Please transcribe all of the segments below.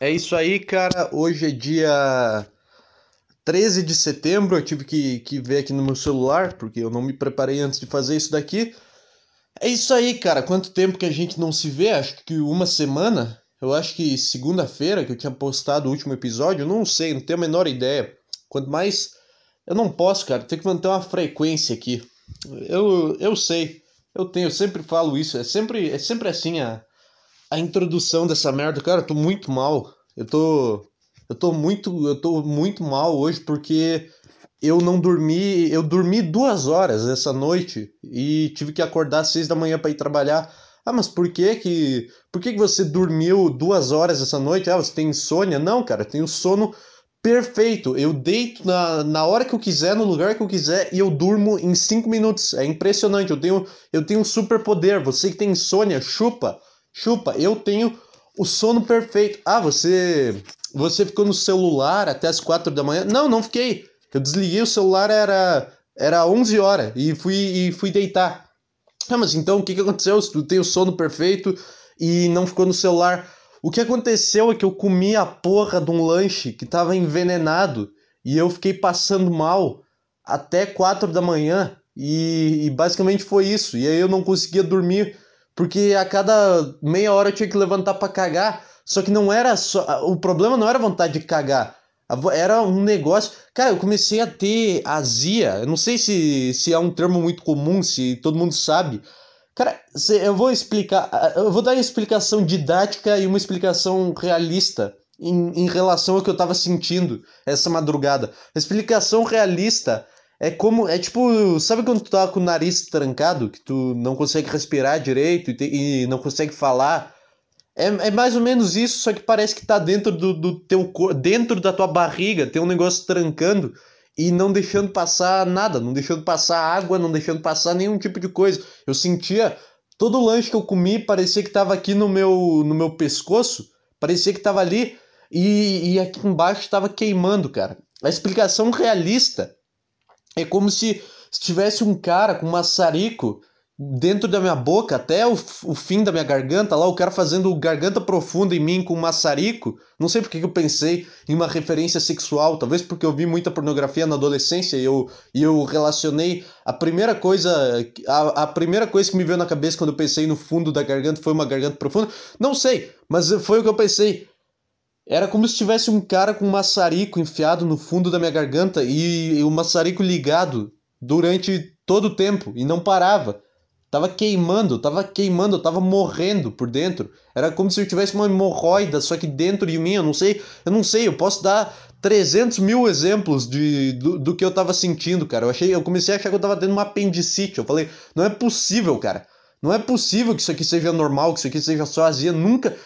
É isso aí, cara. Hoje é dia 13 de setembro. Eu tive que ver aqui no meu celular, porque eu não me preparei antes de fazer isso daqui. É isso aí, cara. Quanto tempo que a gente não se vê? Acho que uma semana. Eu acho que segunda-feira que eu tinha postado o último episódio. Não sei, não tenho a menor ideia. Quanto mais, eu não posso, cara. Tem que manter uma frequência aqui. Eu sei. Eu sempre falo isso. É sempre assim a introdução dessa merda. Cara, eu tô muito mal. Eu tô muito mal hoje porque eu não dormi. Eu dormi 2 horas essa noite e tive que acordar às 6 da manhã para ir trabalhar. Ah, mas por que que você dormiu 2 horas essa noite? Ah, você tem insônia? Não, cara, eu tenho sono perfeito. Eu deito na hora que eu quiser, no lugar que eu quiser, e eu durmo em 5 minutos. É impressionante. Eu tenho um superpoder. Você que tem insônia, chupa. Chupa, eu tenho o sono perfeito. Ah, você ficou no celular até as 4 da manhã? Não, não fiquei. Eu desliguei o celular, era 11 horas e fui deitar. Ah, mas então o que aconteceu? Tu tem o sono perfeito e não ficou no celular. O que aconteceu é que eu comi a porra de um lanche que tava envenenado e eu fiquei passando mal até 4 da manhã e basicamente foi isso. E aí eu não conseguia dormir. Porque a cada meia hora eu tinha que levantar pra cagar. Só que não era só... O problema não era vontade de cagar. Era um negócio... Cara, eu comecei a ter azia. Eu não sei se é um termo muito comum, se todo mundo sabe. Cara, eu vou explicar... Eu vou dar uma explicação didática e uma explicação realista em relação ao que eu tava sentindo essa madrugada. A explicação realista... É tipo, sabe quando tu tá com o nariz trancado, que tu não consegue respirar direito e não consegue falar? É mais ou menos isso, só que parece que tá dentro do teu corpo, dentro da tua barriga, tem um negócio trancando e não deixando passar nada, não deixando passar água, não deixando passar nenhum tipo de coisa. Eu sentia, todo o lanche que eu comi parecia que tava aqui no meu pescoço, parecia que tava ali e aqui embaixo tava queimando, cara. A explicação realista... É como se tivesse um cara com um maçarico dentro da minha boca, até o fim da minha garganta, lá o cara fazendo garganta profunda em mim com um maçarico. Não sei porque que eu pensei em uma referência sexual, talvez porque eu vi muita pornografia na adolescência e eu relacionei a primeira coisa que me veio na cabeça quando eu pensei no fundo da garganta foi uma garganta profunda. Não sei, mas foi o que eu pensei. Era como se tivesse um cara com um maçarico enfiado no fundo da minha garganta e o maçarico ligado durante todo o tempo e não parava. Tava queimando, eu tava morrendo por dentro. Era como se eu tivesse uma hemorroida, só que dentro de mim, eu posso dar 300 mil exemplos do que eu tava sentindo, cara. Eu comecei a achar que eu tava tendo uma apendicite. Eu falei, não é possível, cara. Não é possível que isso aqui seja normal, que isso aqui seja só azia.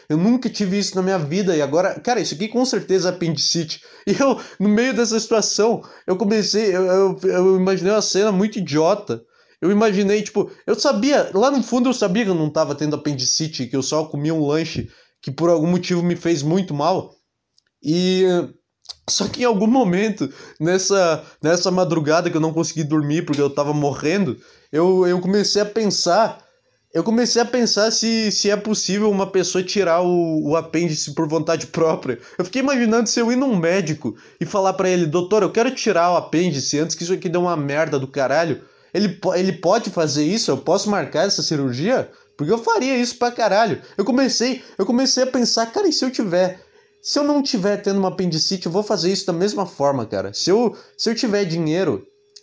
Eu nunca tive isso na minha vida. E agora, cara, isso aqui com certeza é apendicite. E eu, no meio dessa situação, eu imaginei uma cena muito idiota. Eu imaginei, tipo, eu sabia, lá no fundo eu sabia que eu não tava tendo apendicite, que eu só comia um lanche que por algum motivo me fez muito mal. E... Só que em algum momento, nessa madrugada que eu não consegui dormir porque eu tava morrendo, eu comecei a pensar... Eu comecei a pensar se é possível uma pessoa tirar o apêndice por vontade própria. Eu fiquei imaginando se eu ir num médico e falar pra ele, doutor, eu quero tirar o apêndice antes que isso aqui dê uma merda do caralho. Ele pode fazer isso? Eu posso marcar essa cirurgia? Porque eu faria isso pra caralho. Eu comecei a pensar, cara, e se eu tiver... Se eu não tiver tendo uma apendicite, eu vou fazer isso da mesma forma, cara. Se eu tiver dinheiro,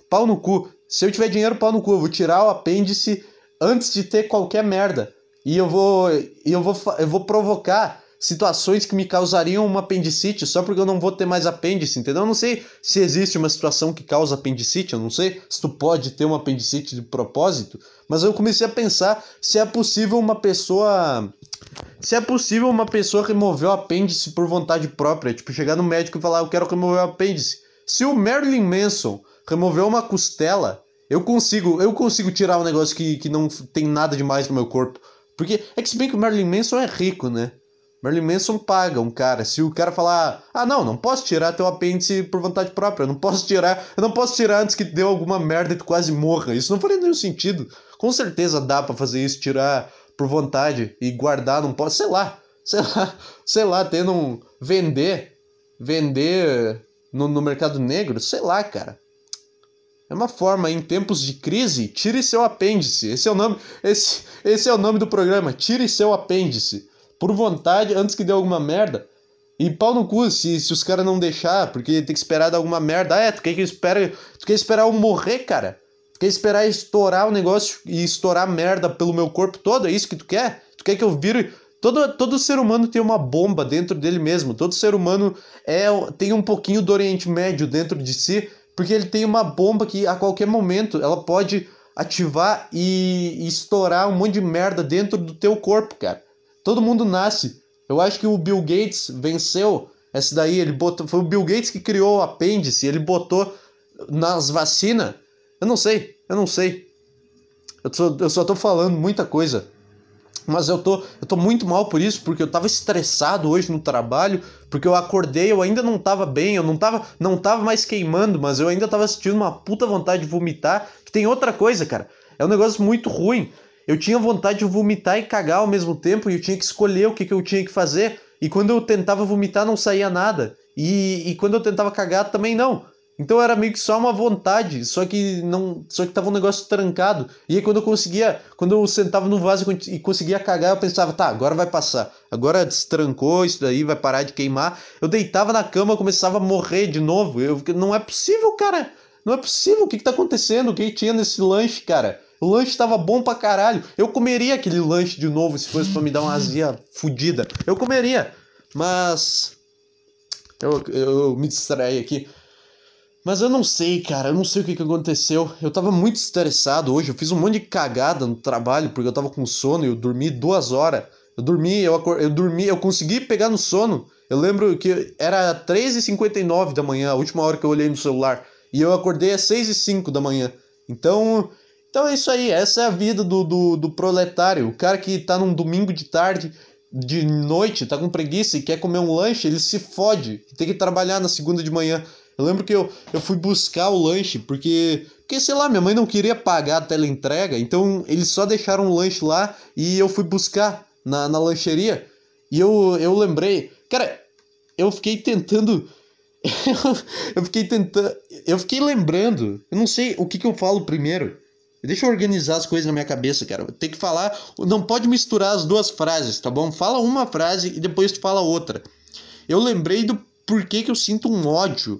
pau no cu. Se eu tiver dinheiro, pau no cu. Eu vou tirar o apêndice antes de ter qualquer merda. E eu vou provocar situações que me causariam uma apendicite só porque eu não vou ter mais apêndice, entendeu? Eu não sei se existe uma situação que causa apendicite. Eu não sei se tu pode ter uma apendicite de propósito. Mas eu comecei a pensar se é possível uma pessoa remover o apêndice por vontade própria, tipo, chegar no médico e falar, eu quero remover o apêndice. Se o Marilyn Manson removeu uma costela, eu consigo tirar um negócio que não tem nada demais no meu corpo. Porque, é que se bem que o Marilyn Manson é rico, né? Marilyn Manson paga um cara. Se o cara falar, ah, não posso tirar teu apêndice por vontade própria, eu não posso tirar antes que deu alguma merda e tu quase morra. Isso não faria nenhum sentido. Com certeza dá pra fazer isso, tirar... por vontade e guardar, não posso, sei lá. sei lá, tendo um... Vender no mercado negro, sei lá, cara. É uma forma, em tempos de crise, tire seu apêndice. Esse é o nome do programa, tire seu apêndice. Por vontade, antes que dê alguma merda. E pau no cu se os caras não deixar, porque tem que esperar dar alguma merda. Ah, é, tu quer esperar eu morrer, cara? Tu quer esperar estourar o negócio e estourar merda pelo meu corpo todo? É isso que tu quer? Tu quer que eu vire... Todo ser humano tem uma bomba dentro dele mesmo. Todo ser humano tem um pouquinho do Oriente Médio dentro de si, porque ele tem uma bomba que a qualquer momento ela pode ativar e estourar um monte de merda dentro do teu corpo, cara. Todo mundo nasce. Eu acho que o Bill Gates venceu essa daí, foi o Bill Gates que criou o apêndice, ele botou nas vacinas. Eu não sei. Eu só tô falando muita coisa. Mas eu tô muito mal por isso, porque eu tava estressado hoje no trabalho, porque eu acordei, eu ainda não tava bem, eu não tava mais queimando, mas eu ainda tava sentindo uma puta vontade de vomitar, que tem outra coisa, cara, é um negócio muito ruim. Eu tinha vontade de vomitar e cagar ao mesmo tempo, e eu tinha que escolher o que eu tinha que fazer, e quando eu tentava vomitar não saía nada, e quando eu tentava cagar também não. Então era meio que só uma vontade, só que tava um negócio trancado. E aí quando eu sentava no vaso e conseguia cagar, eu pensava, tá, agora vai passar. Agora destrancou isso daí, vai parar de queimar. Eu deitava na cama, começava a morrer de novo. Não é possível, cara. Não é possível. O que tá acontecendo? O que tinha nesse lanche, cara? O lanche tava bom pra caralho. Eu comeria aquele lanche de novo se fosse pra me dar uma azia fodida. Eu comeria. Mas... Eu me distraí aqui. Mas eu não sei, cara, eu não sei o que aconteceu. Eu tava muito estressado hoje, eu fiz um monte de cagada no trabalho, porque eu tava com sono e eu dormi 2 horas. Eu consegui pegar no sono. Eu lembro que era 3h59 da manhã, a última hora que eu olhei no celular. E eu acordei às 6h05 da manhã. Então é isso aí, essa é a vida do proletário. O cara que tá num domingo de tarde, de noite, tá com preguiça e quer comer um lanche, ele se fode. Tem que trabalhar na segunda de manhã. Eu lembro que eu fui buscar o lanche, porque, sei lá, minha mãe não queria pagar a teleentrega, então eles só deixaram o lanche lá e eu fui buscar na lancheria. E eu lembrei... Cara, eu fiquei tentando... Eu fiquei lembrando... Eu não sei o que eu falo primeiro. Deixa eu organizar as coisas na minha cabeça, cara. Tem que falar... Não pode misturar as duas frases, tá bom? Fala uma frase e depois tu fala outra. Eu lembrei do porquê que eu sinto um ódio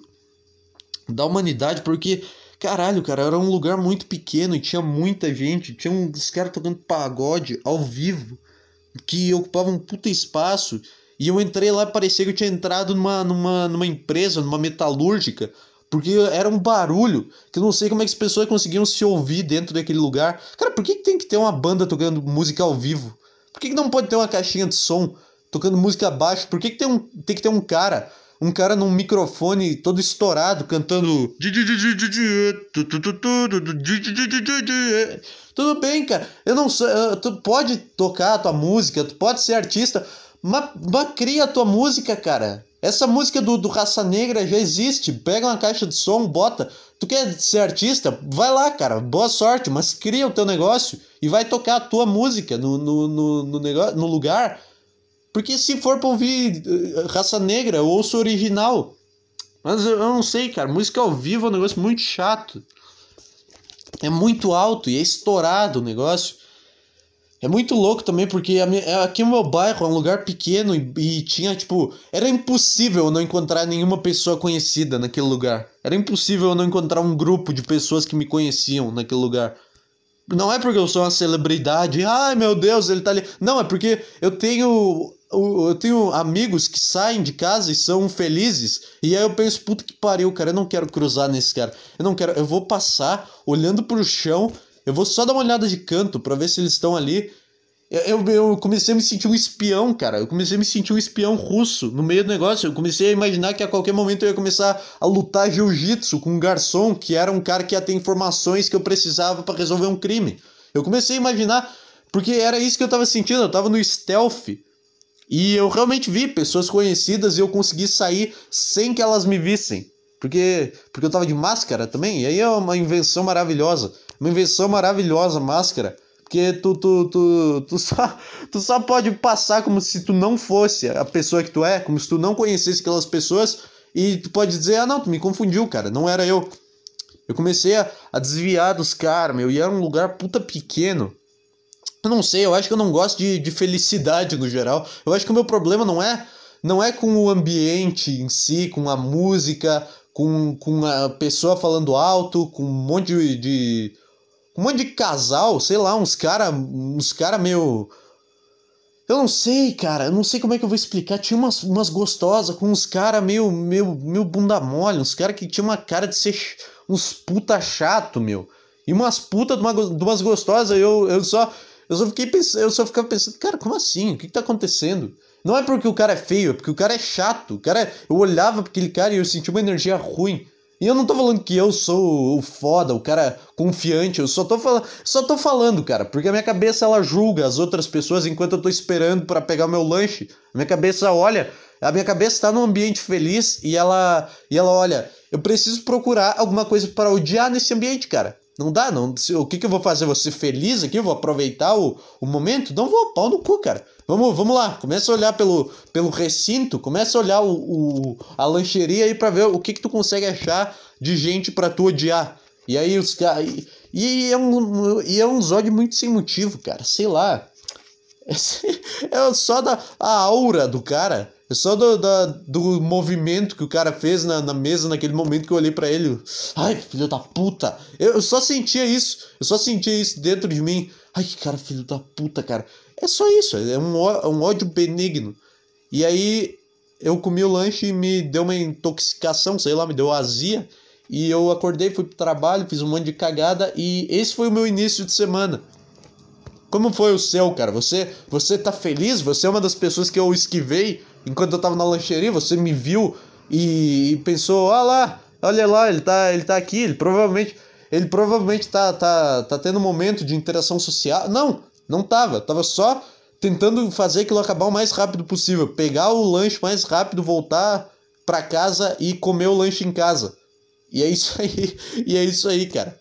da humanidade, porque, caralho, cara, era um lugar muito pequeno e tinha muita gente, tinha uns caras tocando pagode ao vivo, que ocupavam um puta espaço, e eu entrei lá e parecia que eu tinha entrado numa empresa, numa metalúrgica, porque era um barulho, que eu não sei como é que as pessoas conseguiam se ouvir dentro daquele lugar. Cara, por que tem que ter uma banda tocando música ao vivo? Por que não pode ter uma caixinha de som tocando música abaixo? Por que tem que ter um cara... Um cara num microfone todo estourado, cantando... Tudo bem, cara. Eu não sei, tu pode tocar a tua música, tu pode ser artista, mas cria a tua música, cara. Essa música do Raça Negra já existe. Pega uma caixa de som, bota. Tu quer ser artista? Vai lá, cara. Boa sorte, mas cria o teu negócio e vai tocar a tua música no lugar... Porque se for pra ouvir Raça Negra, eu ouço original. Mas eu não sei, cara. Música ao vivo é um negócio muito chato. É muito alto e é estourado o negócio. É muito louco também, porque aqui no meu bairro é um lugar pequeno e tinha, tipo... Era impossível eu não encontrar nenhuma pessoa conhecida naquele lugar. Era impossível eu não encontrar um grupo de pessoas que me conheciam naquele lugar. Não é porque eu sou uma celebridade. Ai, meu Deus, ele tá ali. Não, é porque eu tenho amigos que saem de casa e são felizes, e aí eu penso, puta que pariu, cara, eu não quero cruzar nesse cara, eu vou passar olhando pro chão, eu vou só dar uma olhada de canto pra ver se eles estão ali. Eu comecei a me sentir um espião, cara, eu comecei a me sentir um espião russo no meio do negócio, eu comecei a imaginar que a qualquer momento eu ia começar a lutar jiu-jitsu com um garçom, que era um cara que ia ter informações que eu precisava pra resolver um crime. Eu comecei a imaginar, porque era isso que eu tava sentindo, eu tava no stealth. E eu realmente vi pessoas conhecidas e eu consegui sair sem que elas me vissem. Porque eu tava de máscara também. E aí é uma invenção maravilhosa. Máscara. Porque tu só pode passar como se tu não fosse a pessoa que tu é, como se tu não conhecesse aquelas pessoas, e tu pode dizer, ah não, tu me confundiu, cara, não era eu. Eu comecei a desviar dos caras, meu, e era um lugar puta pequeno. Eu não sei, eu acho que eu não gosto de felicidade no geral. Eu acho que o meu problema não é com o ambiente em si, com a música, com a pessoa falando alto, com um monte de um monte de casal, sei lá, uns cara meio... Eu não sei, cara, eu não sei como é que eu vou explicar. Tinha umas gostosas com uns cara meio bunda mole, uns cara que tinha uma cara de ser uns puta chato, meu. E umas puta de umas gostosas, eu só ficava pensando, cara, como assim? O que tá acontecendo? Não é porque o cara é feio, é porque o cara é chato. Eu olhava pra aquele cara e eu sentia uma energia ruim. E eu não tô falando que eu sou o foda, o cara confiante, eu só tô falando, cara, porque a minha cabeça ela julga as outras pessoas enquanto eu tô esperando pra pegar o meu lanche. A minha cabeça tá num ambiente feliz e ela olha, eu preciso procurar alguma coisa pra odiar nesse ambiente, cara. Não dá, não. O que eu vou fazer? Vou ser feliz aqui? Eu vou aproveitar o momento? Não vou, pau no cu, cara. Vamos lá. Começa a olhar pelo recinto. Começa a olhar a lancheria aí pra ver o que tu consegue achar de gente pra tu odiar. E aí os caras... E é um zóio muito sem motivo, cara. Sei lá. É só a aura do cara. É só do movimento que o cara fez na mesa naquele momento que eu olhei pra ele. Ai, filho da puta. Eu só sentia isso. Eu só sentia isso dentro de mim. Ai, que cara, filho da puta, cara. É só isso. É um ódio benigno. E aí eu comi o lanche e me deu uma intoxicação, sei lá, me deu azia. E eu acordei, fui pro trabalho, fiz um monte de cagada. E esse foi o meu início de semana. Como foi o seu, cara? Você tá feliz? Você é uma das pessoas que eu esquivei enquanto eu tava na lancheria. Você me viu e pensou, olha lá, ele tá aqui. Ele provavelmente tá tendo um momento de interação social. Não tava. Eu tava só tentando fazer aquilo acabar o mais rápido possível. Pegar o lanche mais rápido, voltar pra casa e comer o lanche em casa. E é isso aí, cara.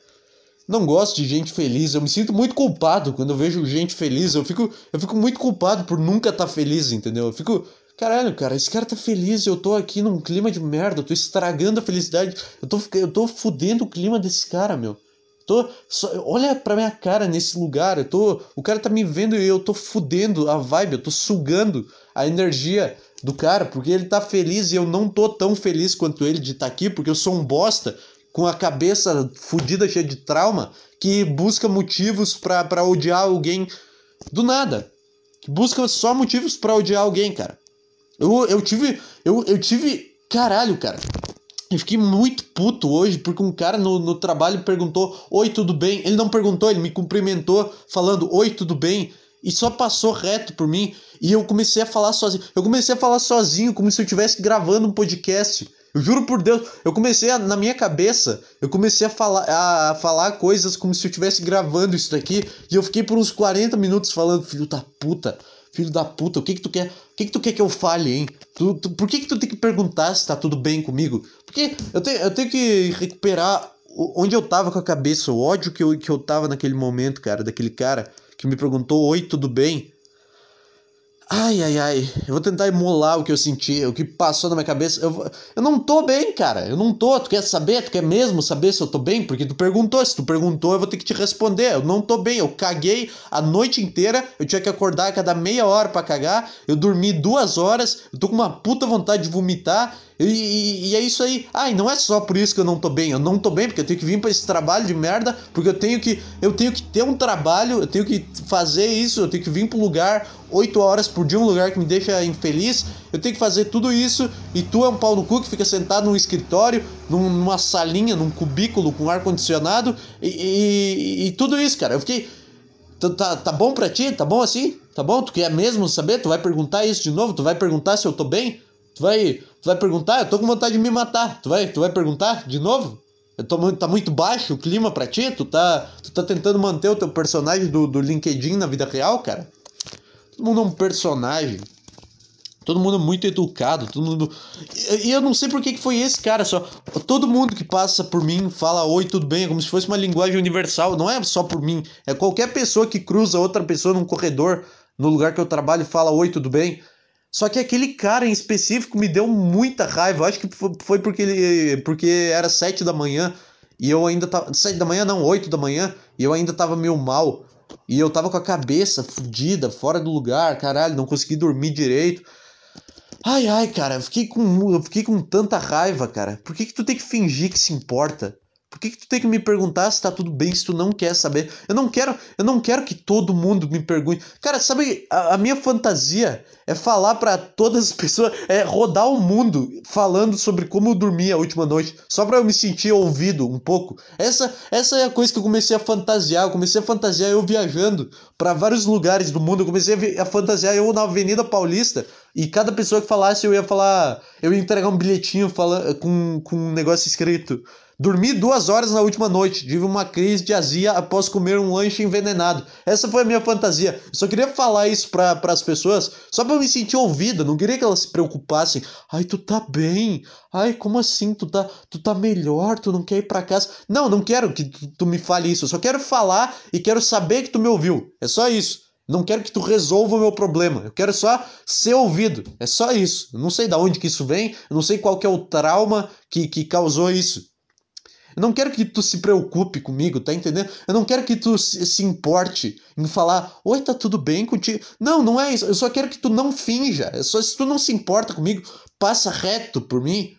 Não gosto de gente feliz, eu me sinto muito culpado quando eu vejo gente feliz, eu fico muito culpado por nunca estar feliz, entendeu? Eu fico, caralho, cara, esse cara tá feliz, eu tô aqui num clima de merda, eu tô estragando a felicidade, eu tô fudendo o clima desse cara, meu. Olha pra minha cara nesse lugar, o cara tá me vendo e eu tô fudendo a vibe, eu tô sugando a energia do cara, porque ele tá feliz e eu não tô tão feliz quanto ele de estar aqui, porque eu sou um bosta, com a cabeça fodida, cheia de trauma, que busca motivos pra odiar alguém do nada. Que busca só motivos pra odiar alguém, cara. Eu tive... Caralho, cara. Eu fiquei muito puto hoje, porque um cara no trabalho perguntou, oi, tudo bem? Ele não perguntou, ele me cumprimentou falando, oi, tudo bem? E só passou reto por mim. E eu comecei a falar sozinho. Eu comecei a falar sozinho, como se eu estivesse gravando um podcast. Eu juro por Deus, na minha cabeça, eu comecei a falar coisas como se eu estivesse gravando isso daqui. E eu fiquei por uns 40 minutos falando, filho da puta, o que que tu quer que eu fale, hein? Por que que tu tem que perguntar se tá tudo bem comigo? Porque eu tenho que recuperar onde eu tava com a cabeça, o ódio que eu tava naquele momento, cara, daquele cara que me perguntou, oi, tudo bem? Ai, eu vou tentar emular o que eu senti, o que passou na minha cabeça. Eu não tô bem, cara, eu não tô. Tu quer saber? Tu quer mesmo saber se eu tô bem? Porque tu perguntou, se tu perguntou eu vou ter que te responder. Eu não tô bem, eu caguei a noite inteira, eu tinha que acordar a cada meia hora pra cagar, eu dormi 2 horas, eu tô com uma puta vontade de vomitar, e é isso aí. Ai, não é só por isso que eu não tô bem, porque eu tenho que vir pra esse trabalho de merda, porque eu tenho que ter um trabalho, eu tenho que fazer isso, eu tenho que vir pro lugar 8 horas por dia, um lugar que me deixa infeliz, eu tenho que fazer tudo isso, e tu é um pau no cu que fica sentado num escritório, numa salinha, num cubículo com ar-condicionado, e tudo isso, cara. Eu fiquei, tá bom pra ti? Tá bom assim? Tá bom? Tu quer mesmo saber? Tu vai perguntar isso de novo? Tu vai perguntar se eu tô bem? Tu vai perguntar? Eu tô com vontade de me matar. Tu vai perguntar de novo? Tá muito baixo o clima pra ti? Tu tá tentando manter o teu personagem do LinkedIn na vida real, cara? Todo mundo é um personagem. Todo mundo muito educado, todo mundo... E eu não sei por que foi esse cara só. Todo mundo que passa por mim fala oi, tudo bem, é como se fosse uma linguagem universal. Não é só por mim, é qualquer pessoa que cruza outra pessoa num corredor, no lugar que eu trabalho, fala oi, tudo bem. Só que aquele cara em específico me deu muita raiva. Eu acho que foi porque era 7 da manhã e eu ainda tava... 7 da manhã não, 8 da manhã, e eu ainda tava meio mal. E eu tava com a cabeça fodida, fora do lugar, caralho, não consegui dormir direito. Ai, cara, eu fiquei com tanta raiva, cara. Por que tu tem que fingir que se importa? Por que tu tem que me perguntar se tá tudo bem, se tu não quer saber? Eu não quero que todo mundo me pergunte. Cara, sabe, a minha fantasia é falar pra todas as pessoas, é rodar o mundo falando sobre como eu dormi a última noite, só pra eu me sentir ouvido um pouco. Essa é a coisa que eu comecei a fantasiar. Eu comecei a fantasiar eu viajando pra vários lugares do mundo. Eu comecei a fantasiar eu na Avenida Paulista, e cada pessoa que falasse eu ia falar... Eu ia entregar um bilhetinho com um negócio escrito: dormi 2 horas na última noite, tive uma crise de azia após comer um lanche envenenado. Essa foi a minha fantasia. Eu só queria falar isso para as pessoas, só para eu me sentir ouvida. Não queria que elas se preocupassem. Ai, tu tá bem? Ai, como assim? Tu tá melhor? Tu não quer ir para casa? Não, não quero que tu me fale isso. Eu só quero falar e quero saber que tu me ouviu. É só isso. Não quero que tu resolva o meu problema. Eu quero só ser ouvido. É só isso. Eu não sei de onde que isso vem. Eu não sei qual que é o trauma que causou isso. Eu não quero que tu se preocupe comigo, tá entendendo? Eu não quero que tu se importe em falar: oi, tá tudo bem contigo? Não, não é isso. Eu só quero que tu não finja. É só, se tu não se importa comigo, passa reto por mim.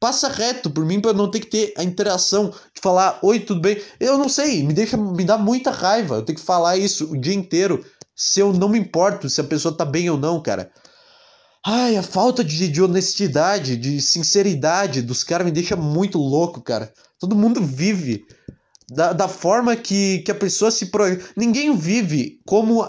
Passa reto por mim pra eu não ter que ter a interação de falar oi, tudo bem. Eu não sei, me dá muita raiva. Eu tenho que falar isso o dia inteiro, se eu não me importo se a pessoa tá bem ou não, cara. Ai, a falta de honestidade, de sinceridade dos caras me deixa muito louco, cara. Todo mundo vive da forma que a pessoa se... Ninguém vive como...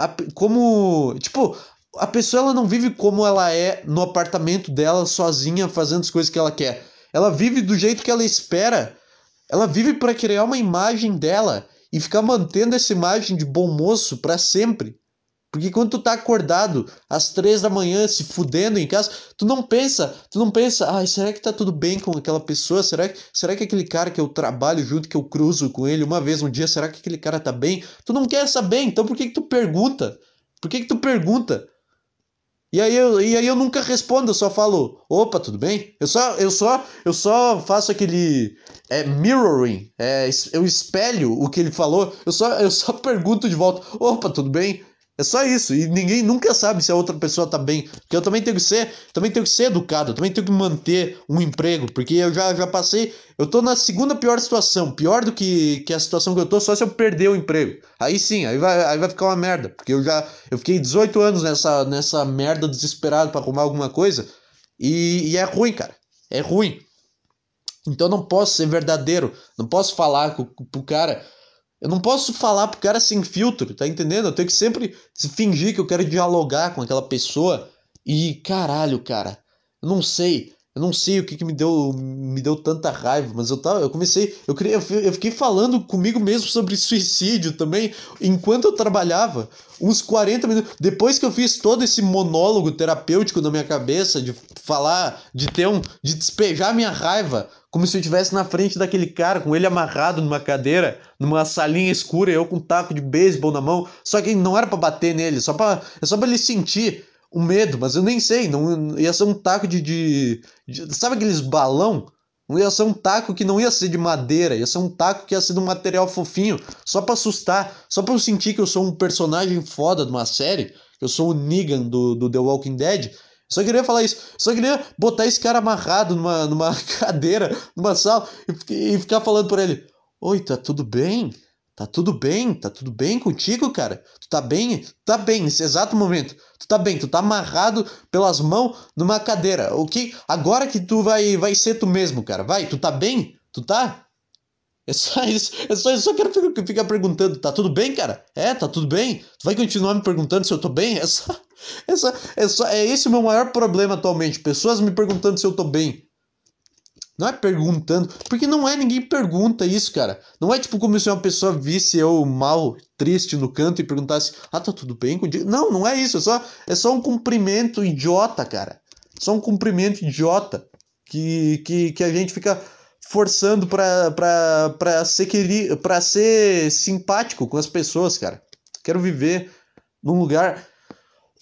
Tipo, a pessoa, ela não vive como ela é no apartamento dela, sozinha, fazendo as coisas que ela quer. Ela vive do jeito que ela espera. Ela vive para criar uma imagem dela e ficar mantendo essa imagem de bom moço para sempre. Porque quando tu tá acordado às 3 da manhã se fudendo em casa, tu não pensa, ai, será que tá tudo bem com aquela pessoa? Será que aquele cara que eu trabalho junto, que eu cruzo com ele uma vez no dia, será que aquele cara tá bem? Tu não quer saber, então por que tu pergunta? E aí eu nunca respondo, eu só falo: opa, tudo bem? Eu só faço aquele mirroring, eu espelho o que ele falou, eu só pergunto de volta: opa, tudo bem? É só isso, e ninguém nunca sabe se a outra pessoa tá bem. Porque eu também tenho que ser educado, eu também tenho que manter um emprego, porque eu já passei... Eu tô na segunda pior situação, pior do que a situação que eu tô, só se eu perder o emprego. Aí sim, aí vai ficar uma merda, porque eu fiquei 18 anos nessa merda, desesperado pra arrumar alguma coisa, e é ruim, cara, é ruim. Então eu não posso ser verdadeiro, não posso falar pro cara... Eu não posso falar pro cara sem filtro, tá entendendo? Eu tenho que sempre fingir que eu quero dialogar com aquela pessoa. E caralho, cara, eu não sei o que me deu tanta raiva, mas eu fiquei falando comigo mesmo sobre suicídio também, enquanto eu trabalhava, uns 40 minutos, depois que eu fiz todo esse monólogo terapêutico na minha cabeça, de falar, de despejar minha raiva, como se eu estivesse na frente daquele cara, com ele amarrado numa cadeira, numa salinha escura, e eu com um taco de beisebol na mão, só que não era pra bater nele, é só pra ele sentir o medo, mas eu nem sei, não ia ser um taco de sabe aqueles balão? Não ia ser um taco que não ia ser de madeira, ia ser um taco que ia ser de um material fofinho, só pra assustar, só pra eu sentir que eu sou um personagem foda de uma série, que eu sou o Negan do The Walking Dead. Só queria falar isso, só queria botar esse cara amarrado numa cadeira, numa sala, e ficar falando pra ele: oi, tá tudo bem? Tá tudo bem? Tá tudo bem contigo, cara? Tu tá bem? Tá bem, nesse exato momento. Tu tá bem, tu tá amarrado pelas mãos numa cadeira. Ok? Agora que tu vai ser tu mesmo, cara. Vai, tu tá bem? Tu tá? É só isso, eu só quero ficar perguntando: tá tudo bem, cara? É, tá tudo bem? Tu vai continuar me perguntando se eu tô bem? É esse o meu maior problema atualmente, pessoas me perguntando se eu tô bem. Não é perguntando, porque ninguém pergunta isso, cara. Não é tipo como se uma pessoa visse eu mal, triste no canto e perguntasse: ah, tá tudo bem contigo? Não, não é isso, é só um cumprimento idiota, cara. são um cumprimento idiota que a gente fica forçando pra ser simpático com as pessoas, cara. Quero viver num lugar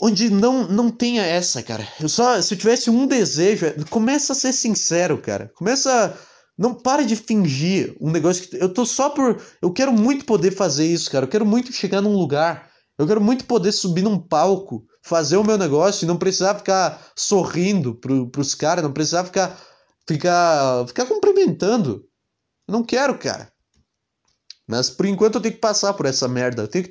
onde não tenha essa, cara. Se eu tivesse um desejo, começa a ser sincero, cara. Não para de fingir um negócio que... Eu quero muito poder fazer isso, cara. Eu quero muito chegar num lugar. Eu quero muito poder subir num palco, fazer o meu negócio e não precisar ficar sorrindo pros caras, não precisar ficar cumprimentando. Eu não quero, cara. Mas por enquanto eu tenho que passar por essa merda. Eu tenho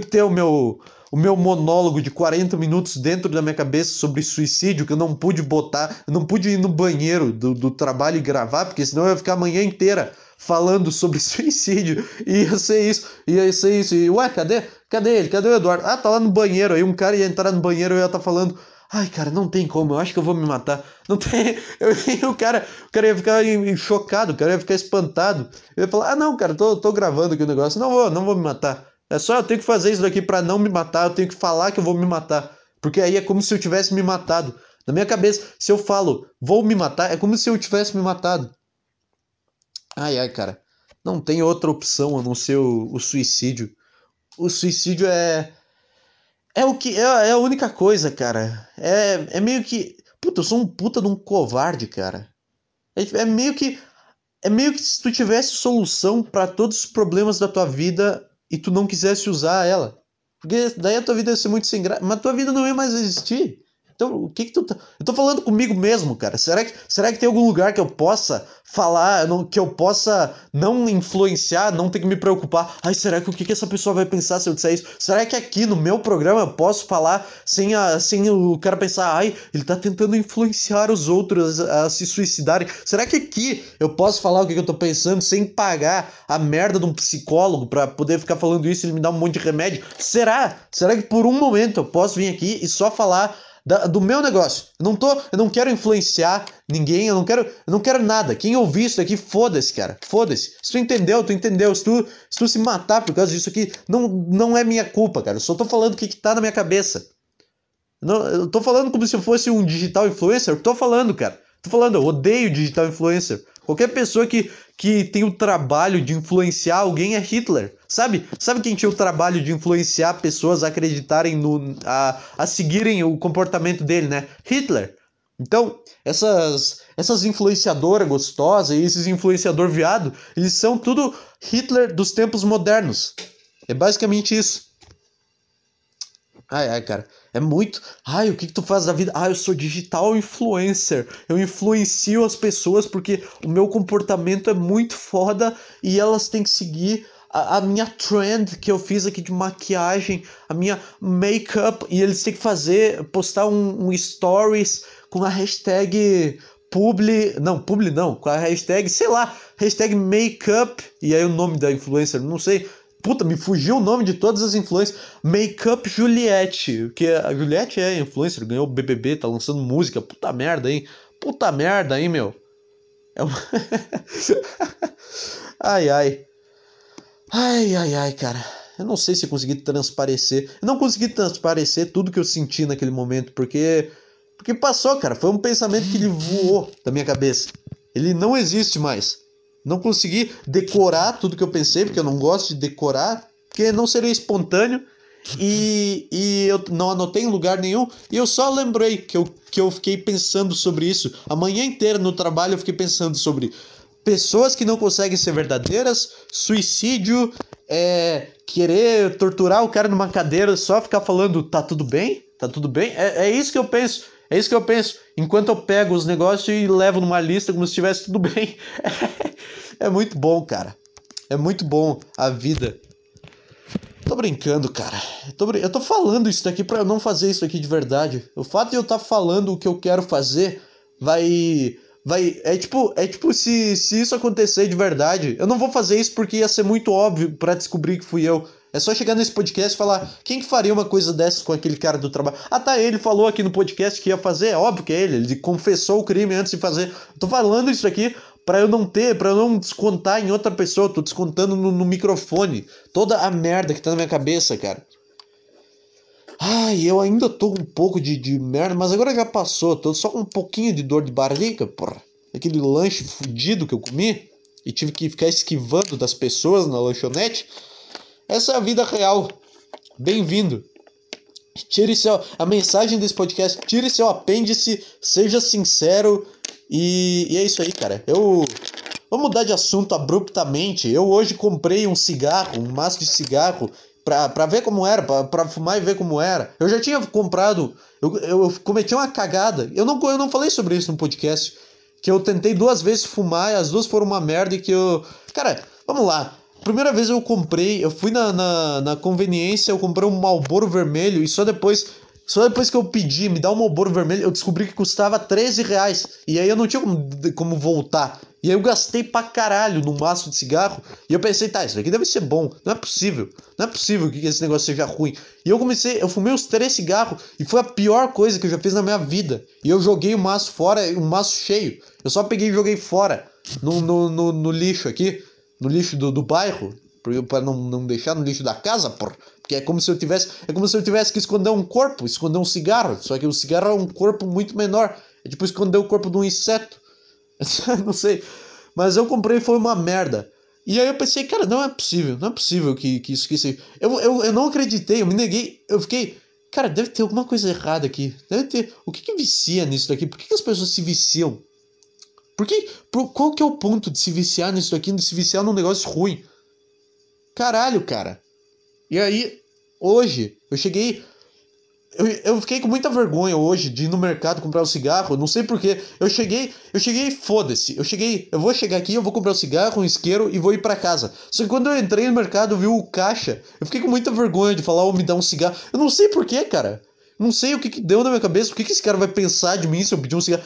que ter o meu monólogo de 40 minutos dentro da minha cabeça sobre suicídio, que eu não pude botar, eu não pude ir no banheiro do trabalho e gravar, porque senão eu ia ficar a manhã inteira falando sobre suicídio, e ia ser isso, e ué, cadê ele? Cadê o Eduardo? Ah, tá lá no banheiro, aí um cara ia entrar no banheiro e ia estar falando, ai, cara, não tem como, eu acho que eu vou me matar, não tem, o cara ia ficar chocado, o cara ia ficar espantado, eu ia falar, ah, não, cara, tô gravando aqui o negócio, não vou me matar. É só eu tenho que fazer isso daqui pra não me matar, eu tenho que falar que eu vou me matar. Porque aí é como se eu tivesse me matado. Na minha cabeça, se eu falo, vou me matar, é como se eu tivesse me matado. Ai, cara. Não tem outra opção a não ser o suicídio. O suicídio é a única coisa, cara. É meio que... Puta, eu sou um puta de um covarde, cara. É meio que se tu tivesse solução pra todos os problemas da tua vida... e tu não quisesse usar ela. Porque daí a tua vida ia ser muito sem graça. Mas tua vida não ia mais existir. Então, o que que tu tá... Eu tô falando comigo mesmo, cara. Será que tem algum lugar que eu possa falar, que eu possa não influenciar, não ter que me preocupar? Ai, será que o que essa pessoa vai pensar se eu disser isso? Será que aqui no meu programa eu posso falar sem o cara pensar, ai, ele tá tentando influenciar os outros a se suicidarem? Será que aqui eu posso falar o que eu tô pensando sem pagar a merda de um psicólogo pra poder ficar falando isso e ele me dar um monte de remédio? Será que por um momento eu posso vir aqui e só falar... do meu negócio? Eu não quero influenciar ninguém, eu não quero nada. Quem ouvir isso daqui, foda-se, cara. Foda-se. Se tu entendeu, tu entendeu. Se tu se matar por causa disso aqui, não é minha culpa, cara. Eu só tô falando o que tá na minha cabeça. Eu tô falando como se eu fosse um digital influencer. Eu tô falando, cara. Eu odeio digital influencer. Qualquer pessoa que tem o trabalho de influenciar alguém é Hitler, sabe? Sabe quem tinha o trabalho de influenciar pessoas a acreditarem a seguirem o comportamento dele, né? Hitler. Então, essas influenciadoras gostosas e esses influenciador viado, eles são tudo Hitler dos tempos modernos. É basicamente isso. Ai, cara, é muito... Ai, o que tu faz da vida? Ah, eu sou digital influencer. Eu influencio as pessoas porque o meu comportamento é muito foda e elas têm que seguir a minha trend que eu fiz aqui de maquiagem, a minha make-up, e eles têm que postar um stories com a hashtag publi não, com a hashtag, sei lá, hashtag make-up, e aí o nome da influencer, não sei... Puta, me fugiu o nome de todas as influencers. Makeup Juliette. Porque a Juliette é influencer, ganhou o BBB, tá lançando música. Puta merda, hein? Puta merda, hein, meu? Ai, cara. Eu não sei se eu consegui transparecer. Eu não consegui transparecer tudo que eu senti naquele momento. Porque passou, cara. Foi um pensamento que ele voou da minha cabeça. Ele não existe mais. Não consegui decorar tudo que eu pensei, porque eu não gosto de decorar, porque não seria espontâneo, e eu não anotei em lugar nenhum, e eu só lembrei que eu fiquei pensando sobre isso. A manhã inteira no trabalho eu fiquei pensando sobre pessoas que não conseguem ser verdadeiras, suicídio, querer torturar o cara numa cadeira, só ficar falando, tá tudo bem, é isso que eu penso. É isso que eu penso, enquanto eu pego os negócios e levo numa lista como se estivesse tudo bem. É muito bom, cara. É muito bom a vida. Tô brincando, cara. Eu tô falando isso daqui pra eu não fazer isso daqui de verdade. O fato de eu estar falando o que eu quero fazer vai... É tipo se isso acontecer de verdade. Eu não vou fazer isso porque ia ser muito óbvio pra descobrir que fui eu. É só chegar nesse podcast e falar, quem que faria uma coisa dessas com aquele cara do trabalho? Ah, tá, ele falou aqui no podcast que ia fazer, é óbvio que é ele confessou o crime antes de fazer. Eu tô falando isso aqui pra eu não descontar em outra pessoa, eu tô descontando no microfone. Toda a merda que tá na minha cabeça, cara. Ai, eu ainda tô com um pouco de merda, mas agora já passou. Tô só com um pouquinho de dor de barriga, porra. Aquele lanche fudido que eu comi e tive que ficar esquivando das pessoas na lanchonete. Essa é a vida real. Bem-vindo. A mensagem desse podcast, tire seu apêndice, seja sincero. E é isso aí, cara. Vou mudar de assunto abruptamente. Eu hoje comprei um cigarro, um maço de cigarro, pra ver como era, pra fumar e ver como era. Eu já tinha comprado, eu cometi uma cagada. Eu não falei sobre isso no podcast, que eu tentei duas vezes fumar e as duas foram uma merda e que eu... Cara, vamos lá. Primeira vez eu fui na conveniência, eu comprei um Marlboro vermelho e só depois que eu pedi, me dá um Marlboro vermelho, eu descobri que custava R$13. E aí eu não tinha como voltar. E aí eu gastei pra caralho num maço de cigarro. E eu pensei, tá, isso aqui deve ser bom. Não é possível que esse negócio seja ruim. E eu fumei os 3 cigarros e foi a pior coisa que eu já fiz na minha vida. E eu joguei o maço fora, um maço cheio. Eu só peguei e joguei fora no lixo aqui. No lixo do bairro, pra não deixar no lixo da casa, porra. Porque é como se eu tivesse que esconder um corpo, esconder um cigarro. Só que o cigarro é um corpo muito menor. É tipo esconder o corpo de um inseto. Não sei. Mas eu comprei e foi uma merda. E aí eu pensei, cara, não é possível que isso aqui seja... Eu não acreditei, eu me neguei. Eu fiquei, cara, deve ter alguma coisa errada aqui. Deve ter... O que vicia nisso daqui? Por que as pessoas se viciam? Qual que é o ponto de se viciar nisso aqui, de se viciar num negócio ruim? Caralho, cara. E aí, hoje, eu cheguei... Eu fiquei com muita vergonha hoje de ir no mercado comprar um cigarro, não sei porquê. Eu cheguei, foda-se. Eu vou chegar aqui, eu vou comprar um cigarro, um isqueiro e vou ir pra casa. Só que quando eu entrei no mercado, eu vi o caixa. Eu fiquei com muita vergonha de falar, me dá um cigarro. Eu não sei porquê, cara. Não sei o que deu na minha cabeça. O que esse cara vai pensar de mim se eu pedir um cigarro?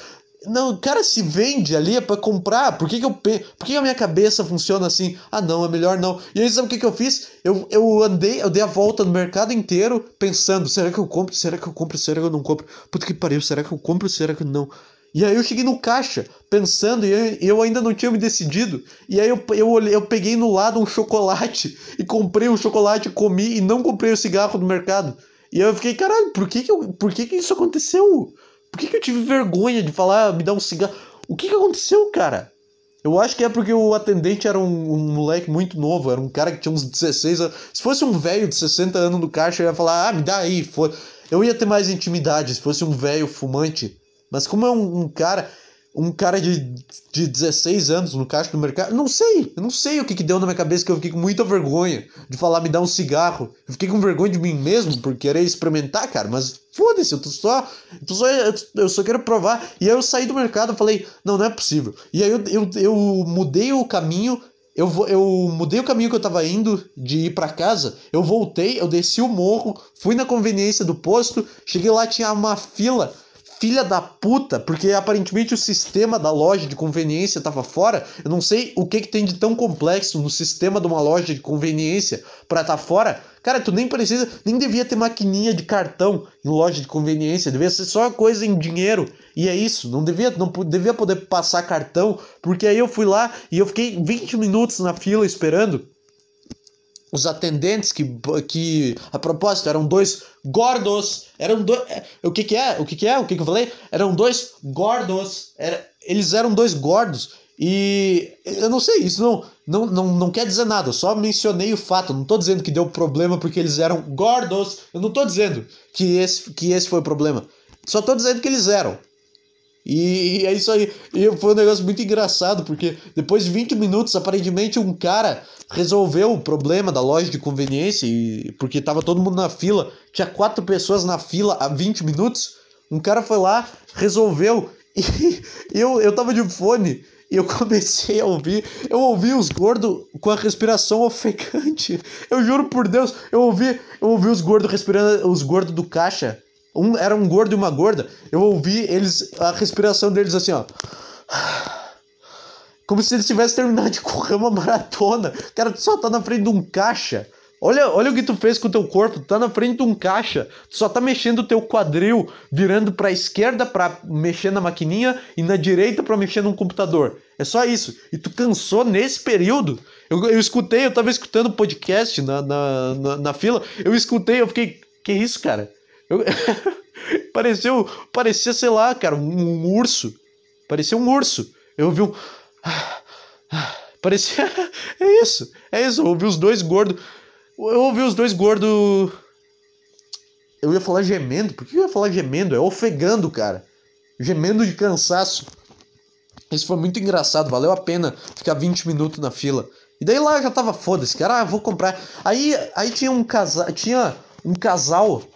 Não, cara, se vende ali é pra comprar. Por que a minha cabeça funciona assim? Ah, não, é melhor não. E aí, sabe o que eu fiz? Eu dei a volta no mercado inteiro pensando, será que eu compro? Será que eu compro? Será que eu não compro? Puta que pariu, será que eu compro? Será que não? E aí eu cheguei no caixa pensando e eu ainda não tinha me decidido. E aí eu peguei no lado um chocolate e comprei o chocolate, comi e não comprei o cigarro do mercado. E aí eu fiquei, caralho, por que isso aconteceu? Por que eu tive vergonha de falar, me dá um cigarro? O que aconteceu, cara? Eu acho que é porque o atendente era um moleque muito novo, era um cara que tinha uns 16 anos. Se fosse um velho de 60 anos no caixa, eu ia falar, ah, me dá aí, foda. Eu ia ter mais intimidade se fosse um velho fumante. Mas como é um cara de 16 anos no caixa do mercado, eu não sei o que deu na minha cabeça, que eu fiquei com muita vergonha de falar, me dá um cigarro. Eu fiquei com vergonha de mim mesmo por querer experimentar, cara, mas foda-se, eu só quero provar. E aí eu saí do mercado e falei, não é possível. E aí eu mudei o caminho, eu mudei o caminho que eu tava indo de ir pra casa, eu voltei, eu desci o morro, fui na conveniência do posto, cheguei lá, tinha uma fila, filha da puta, porque aparentemente o sistema da loja de conveniência tava fora. Eu não sei o que tem de tão complexo no sistema de uma loja de conveniência pra tá fora. Cara, tu nem devia ter maquininha de cartão em loja de conveniência, devia ser só coisa em dinheiro. E é isso, não devia poder passar cartão, porque aí eu fui lá e eu fiquei 20 minutos na fila esperando. Os atendentes que a propósito eram 2 gordos, eram 2, o que eu falei? Eram 2 gordos, eles eram 2 gordos e eu não sei, isso não quer dizer nada, eu só mencionei o fato, não tô dizendo que deu problema porque eles eram gordos, eu não tô dizendo que esse foi o problema, só tô dizendo que eles eram. E é isso aí, e foi um negócio muito engraçado, porque depois de 20 minutos, aparentemente um cara resolveu o problema da loja de conveniência, porque tava todo mundo na fila, tinha 4 pessoas na fila há 20 minutos, um cara foi lá, resolveu, e eu tava de fone, e eu comecei a ouvir, eu ouvi os gordos com a respiração ofegante, eu juro por Deus, eu ouvi os gordos respirando, os gordos do caixa. Era um gordo e uma gorda. Eu ouvi a respiração deles assim, ó. Como se eles tivessem terminado de correr uma maratona. Cara, tu só tá na frente de um caixa. Olha o que tu fez com o teu corpo. Tu tá na frente de um caixa. Tu só tá mexendo o teu quadril, virando pra esquerda pra mexer na maquininha e na direita pra mexer num computador. É só isso. E tu cansou nesse período. Eu tava escutando podcast na fila. Eu fiquei, que isso, cara? Eu... parecia, sei lá, cara, um urso. Parecia um urso. Eu ouvi um... Parecia... É isso. Eu ouvi os dois gordos... Eu ia falar gemendo. Por que eu ia falar gemendo? É ofegando, cara. Gemendo de cansaço. Isso foi muito engraçado. Valeu a pena ficar 20 minutos na fila. E daí lá eu já tava foda-se, cara. Ah, vou comprar. Aí tinha um casal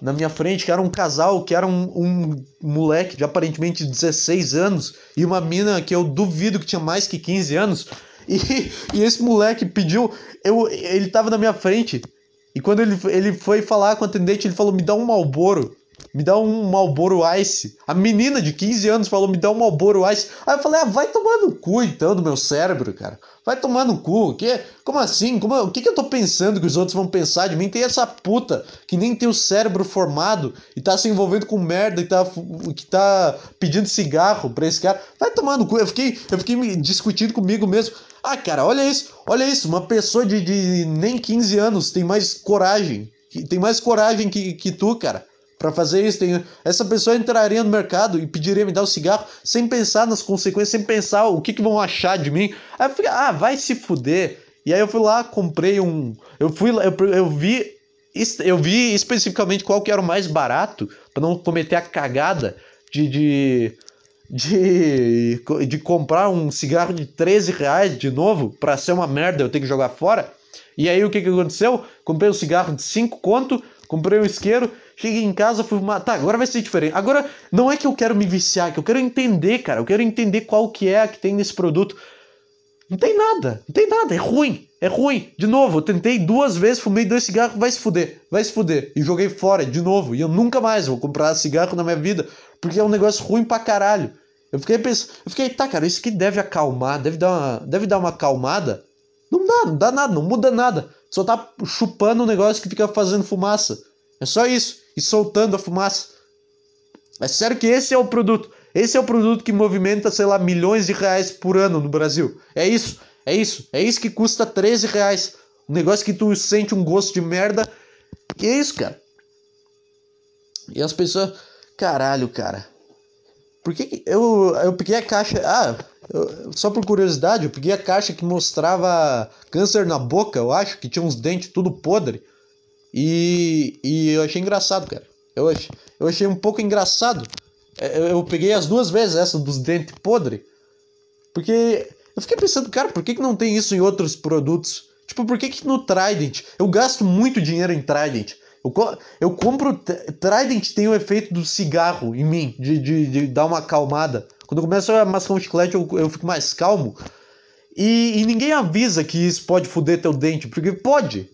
na minha frente, que era um casal, que era um moleque de aparentemente 16 anos e uma mina que eu duvido que tinha mais que 15 anos. E esse moleque pediu... Ele tava na minha frente e quando ele foi falar com o atendente, ele falou, me dá um Marlboro Ice. A menina de 15 anos falou, me dá um Marlboro Ice. Aí eu falei, vai tomar no cu então do meu cérebro, cara. Vai tomar no cu, que? Como assim? O que eu tô pensando que os outros vão pensar de mim? Tem essa puta que nem tem o cérebro formado e tá se envolvendo com merda e que tá pedindo cigarro pra esse cara. Vai tomar no cu. Eu fiquei me discutindo comigo mesmo. Ah, cara, olha isso. Uma pessoa de nem 15 anos tem mais coragem que tu, cara. Pra fazer isso, essa pessoa entraria no mercado e pediria me dar um cigarro sem pensar nas consequências, sem pensar o que vão achar de mim. Aí eu fiquei, vai se fuder. E aí eu fui lá, comprei um... Eu vi especificamente qual que era o mais barato, pra não cometer a cagada de comprar um cigarro de R$13 de novo, pra ser uma merda, eu tenho que jogar fora. E aí o que aconteceu? Comprei um cigarro de 5 conto, comprei um isqueiro. Cheguei em casa, fui fumar. Tá, agora vai ser diferente. Agora, não é que eu quero me viciar, que eu quero entender, cara. Eu quero entender qual que é a que tem nesse produto. Não tem nada. É ruim. De novo, eu tentei 2 vezes, fumei 2 cigarros. Vai se fuder. E joguei fora, de novo. E eu nunca mais vou comprar cigarro na minha vida, porque é um negócio ruim pra caralho. Eu fiquei pensando, tá, cara, isso aqui deve acalmar, deve dar uma acalmada. Não dá nada, não muda nada. Só tá chupando um negócio que fica fazendo fumaça. É só isso. E soltando a fumaça. É sério que esse é o produto. Esse é o produto que movimenta, sei lá, milhões de reais por ano no Brasil. É isso. É isso que custa R$13. Um negócio que tu sente um gosto de merda. E é isso, cara. E as pessoas... Caralho, cara. Por que que... Eu peguei a caixa... só por curiosidade, eu peguei a caixa que mostrava câncer na boca, eu acho. Que tinha uns dentes tudo podre. E eu achei engraçado, cara. Eu achei um pouco engraçado. Eu peguei as 2 vezes essa dos dentes podres. Porque eu fiquei pensando, cara, por que não tem isso em outros produtos? Tipo, por que no Trident? Eu gasto muito dinheiro em Trident. Eu compro... Trident tem o efeito do cigarro em mim. De dar uma acalmada. Quando eu começo a mascar um chiclete, eu fico mais calmo. E ninguém avisa que isso pode foder teu dente. Porque pode...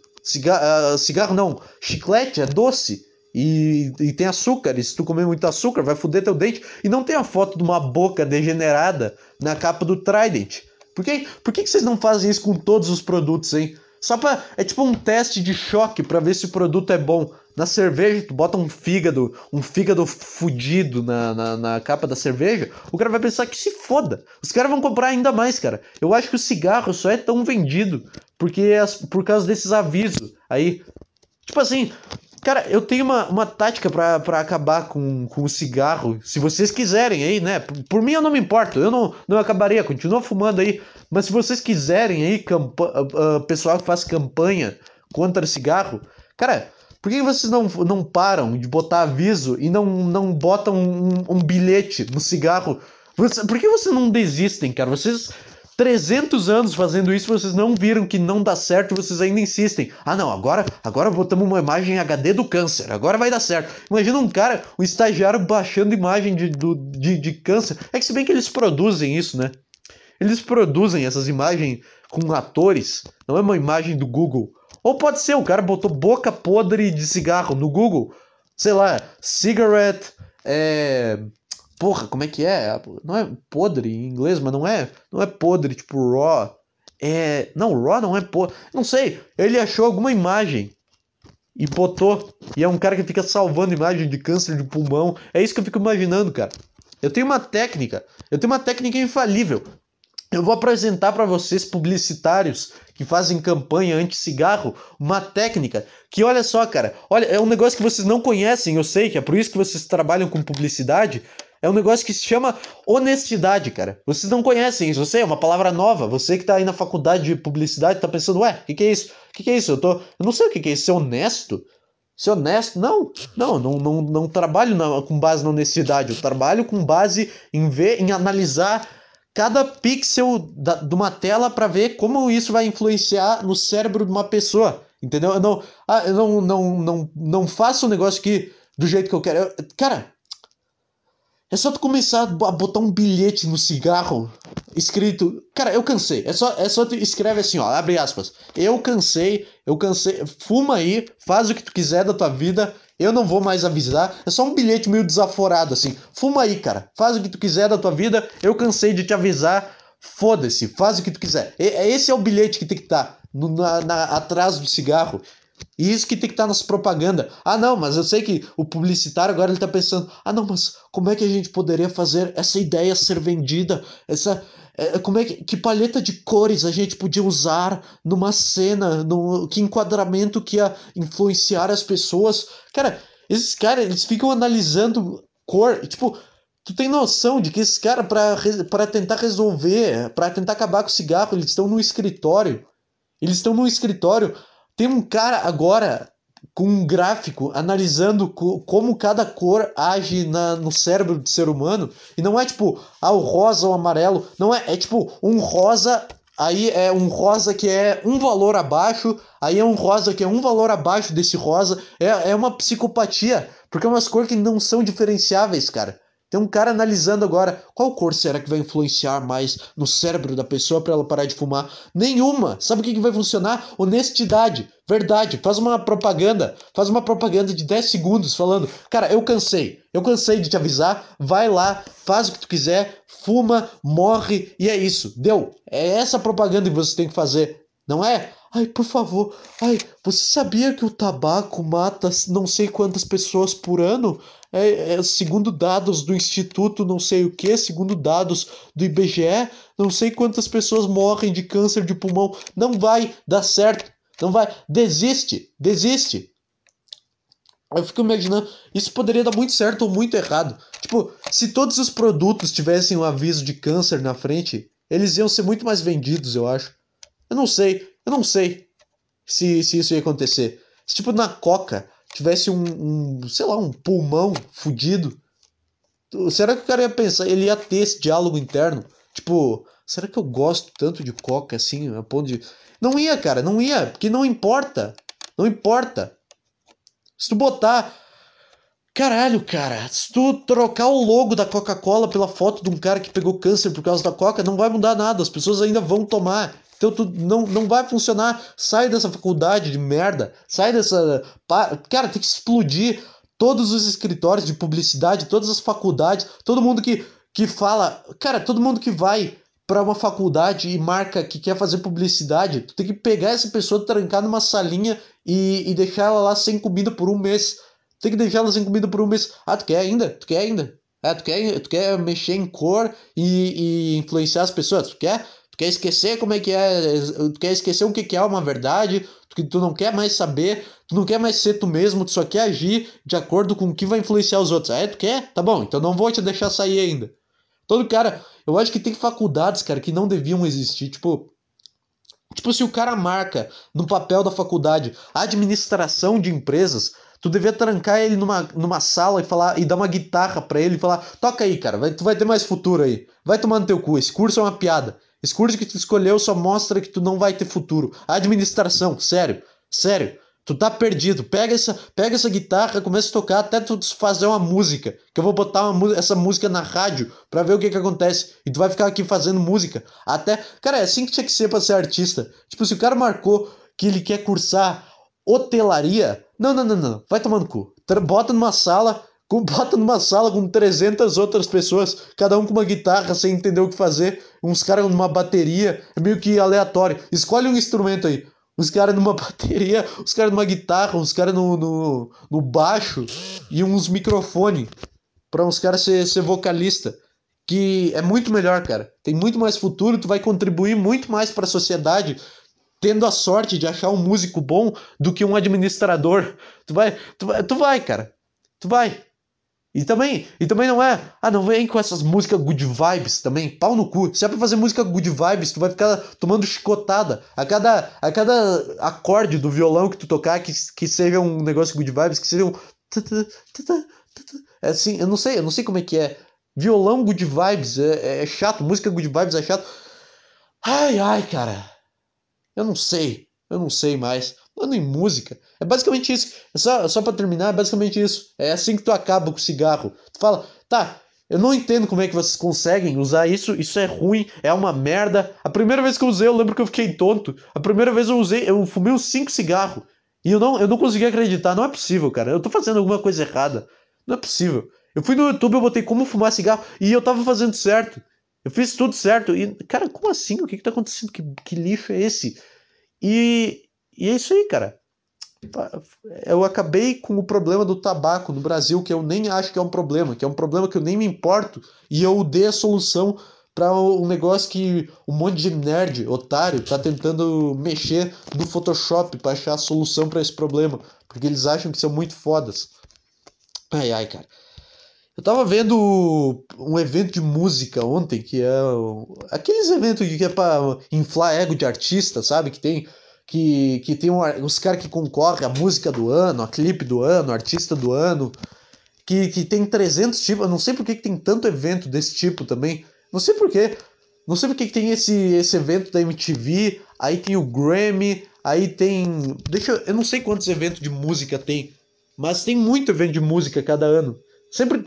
Cigarro não, chiclete é doce e tem açúcar, e se tu comer muito açúcar vai foder teu dente. E não tem a foto de uma boca degenerada na capa do Trident. Por que vocês não fazem isso com todos os produtos, hein? Só pra... É tipo um teste de choque pra ver se o produto é bom. Na cerveja tu bota um fígado fudido na capa da cerveja. O cara vai pensar que se foda. Os caras vão comprar ainda mais, cara. Eu acho que o cigarro só é tão vendido por causa desses avisos aí. Tipo assim, cara, eu tenho uma tática pra acabar com o cigarro. Se vocês quiserem aí, né? Por mim eu não me importo. Eu não acabaria, continua fumando aí. Mas se vocês quiserem aí, pessoal que faz campanha contra cigarro, cara, por que vocês não param de botar aviso e não botam um bilhete no cigarro? Por que vocês não desistem, cara? Vocês... 300 anos fazendo isso, vocês não viram que não dá certo e vocês ainda insistem. Ah não, agora botamos uma imagem HD do câncer, agora vai dar certo. Imagina um estagiário baixando imagem de câncer. É que se bem que eles produzem isso, né? Eles produzem essas imagens com atores, não é uma imagem do Google. Ou pode ser, o cara botou boca podre de cigarro no Google. Sei lá, cigarette, Porra, como é que é? Não é podre em inglês, mas não é podre, tipo raw. Não, raw não é podre. Não sei, ele achou alguma imagem e botou. E é um cara que fica salvando imagem de câncer de pulmão. É isso que eu fico imaginando, cara. Eu tenho uma técnica infalível. Eu vou apresentar para vocês, publicitários que fazem campanha anti-cigarro, uma técnica que, olha só, cara, olha, é um negócio que vocês não conhecem, eu sei que é por isso que vocês trabalham com publicidade. É um negócio que se chama honestidade, cara. Vocês não conhecem isso, eu sei, é uma palavra nova. Você que tá aí na faculdade de publicidade tá pensando, ué, o que é isso? O que é isso? Eu não sei o que é isso, ser honesto? Ser honesto? Não trabalho com base na honestidade. Eu trabalho com base em ver, em analisar cada pixel de uma tela para ver como isso vai influenciar no cérebro de uma pessoa, entendeu? Eu não faço um negócio que do jeito que eu quero. Cara, é só tu começar a botar um bilhete no cigarro escrito... Cara, eu cansei. É só tu escreve assim, ó, abre aspas. Eu cansei. Fuma aí, faz o que tu quiser da tua vida. Eu não vou mais avisar. É só um bilhete meio desaforado, assim. Fuma aí, cara. Faz o que tu quiser da tua vida. Eu cansei de te avisar. Foda-se. Faz o que tu quiser. Esse é o bilhete que tem que estar atrás do cigarro. E isso que tem que estar nas propagandas. Ah, não, mas eu sei que o publicitário agora ele tá pensando... Ah, não, mas como é que a gente poderia fazer essa ideia ser vendida? Que paleta de cores a gente podia usar numa cena? Que enquadramento que ia influenciar as pessoas? Cara, esses caras, eles ficam analisando cor. Tipo, tu tem noção de que esses caras, pra tentar resolver, pra tentar acabar com o cigarro, eles estão no escritório. Tem um cara agora com um gráfico analisando como cada cor age no cérebro do ser humano. E não é tipo, o rosa ou amarelo. Não é, é tipo um rosa, aí é um rosa que é um valor abaixo, aí é um rosa que é um valor abaixo desse rosa. É uma psicopatia, porque é umas cores que não são diferenciáveis, cara. Tem um cara analisando agora qual cor será que vai influenciar mais no cérebro da pessoa para ela parar de fumar. Nenhuma. Sabe o que vai funcionar? Honestidade. Verdade. Faz uma propaganda de 10 segundos falando, cara, eu cansei de te avisar, vai lá, faz o que tu quiser, fuma, morre e é isso. Deu. É essa propaganda que você tem que fazer, não é? Ai, por favor, ai, você sabia que o tabaco mata não sei quantas pessoas por ano? Segundo dados do Instituto não sei o que, segundo dados do IBGE, não sei quantas pessoas morrem de câncer de pulmão. Não vai dar certo, não vai, desiste. Eu fico imaginando, isso poderia dar muito certo ou muito errado. Tipo, se todos os produtos tivessem um aviso de câncer na frente, eles iam ser muito mais vendidos, eu acho. Eu não sei se isso ia acontecer. Se tipo na Coca tivesse um pulmão fudido, será que o cara ia pensar, ele ia ter esse diálogo interno? Tipo, será que eu gosto tanto de Coca assim, a ponto de... Não ia, cara, não ia, porque não importa. Se tu botar... Caralho, cara, se tu trocar o logo da Coca-Cola pela foto de um cara que pegou câncer por causa da Coca, não vai mudar nada, as pessoas ainda vão tomar. Então tu não vai funcionar. Sai dessa faculdade de merda. Sai dessa... Cara, tem que explodir todos os escritórios de publicidade, todas as faculdades, todo mundo que fala... Cara, todo mundo que vai pra uma faculdade e marca que quer fazer publicidade, tu tem que pegar essa pessoa, trancar numa salinha e deixar ela lá sem comida por um mês. Tem que deixar ela sem comida por um mês. Ah, tu quer ainda? Ah, tu quer mexer em cor e influenciar as pessoas? Tu quer? Tu quer esquecer como é que é? Tu quer esquecer o que é uma verdade? Tu não quer mais saber? Tu não quer mais ser tu mesmo? Tu só quer agir de acordo com o que vai influenciar os outros. Ah, tu quer? Tá bom, então não vou te deixar sair ainda. Todo cara... Eu acho que tem faculdades, cara, que não deviam existir. Tipo, se o cara marca no papel da faculdade administração de empresas... Tu devia trancar ele numa sala e dar uma guitarra pra ele e falar: toca aí, cara, tu vai ter mais futuro aí. Vai tomar no teu cu, esse curso é uma piada. Esse curso que tu escolheu só mostra que tu não vai ter futuro. Administração, sério. Tu tá perdido. Pega essa guitarra, começa a tocar até tu fazer uma música. Que eu vou botar essa música na rádio pra ver o que acontece. E tu vai ficar aqui fazendo música. Até... Cara, é assim que tinha que ser pra ser artista. Tipo, se o cara marcou que ele quer cursar hotelaria... Não. Vai tomar no cu. Bota numa sala com 300 outras pessoas, cada um com uma guitarra, sem entender o que fazer. Uns caras numa bateria, é meio que aleatório. Escolhe um instrumento aí. Os caras numa bateria, os caras numa guitarra, os caras no baixo e uns microfones. Pra uns caras ser vocalista. que é muito melhor, cara. Tem muito mais futuro, tu vai contribuir muito mais para a sociedade tendo a sorte de achar um músico bom do que um administrador. Tu vai, cara. E também não é... Ah, não vem com essas músicas good vibes também. Pau no cu. Se é pra fazer música good vibes, tu vai ficar tomando chicotada. A cada acorde do violão que tu tocar, que seja um negócio good vibes, que seja um... É assim, eu não sei como é que é. Violão good vibes é chato. Música good vibes é chato. Ai, cara. Eu não sei mais. Mano, em música. É basicamente isso. Só pra terminar, é basicamente isso. É assim que tu acaba com o cigarro. Tu fala, tá, eu não entendo como é que vocês conseguem usar isso. Isso é ruim, é uma merda. A primeira vez que eu usei, eu lembro que eu fiquei tonto. A primeira vez eu fumei uns 5 cigarros. E eu não consegui acreditar. Não é possível, cara. Eu tô fazendo alguma coisa errada. Não é possível. Eu fui no YouTube, eu botei como fumar cigarro. E eu tava fazendo certo. Eu fiz tudo certo. E, cara, como assim? O que tá acontecendo? Que lixo é esse? E é isso aí, cara. Eu acabei com o problema do tabaco no Brasil, que eu nem acho que é um problema, que é um problema que eu nem me importo, e eu dei a solução para um negócio que um monte de nerd, otário, tá tentando mexer no Photoshop para achar a solução para esse problema, porque eles acham que são muito fodas. Ai, cara. Eu tava vendo um evento de música ontem, que é aqueles eventos que é pra inflar ego de artista, sabe? Que tem os caras que concorrem a música do ano, a clipe do ano, a artista do ano, que tem 300 tipos. Eu não sei por que tem tanto evento desse tipo também. Não sei por quê. Não sei por que tem esse evento da MTV, aí tem o Grammy, aí tem... Eu não sei quantos eventos de música tem, mas tem muito evento de música cada ano. Sempre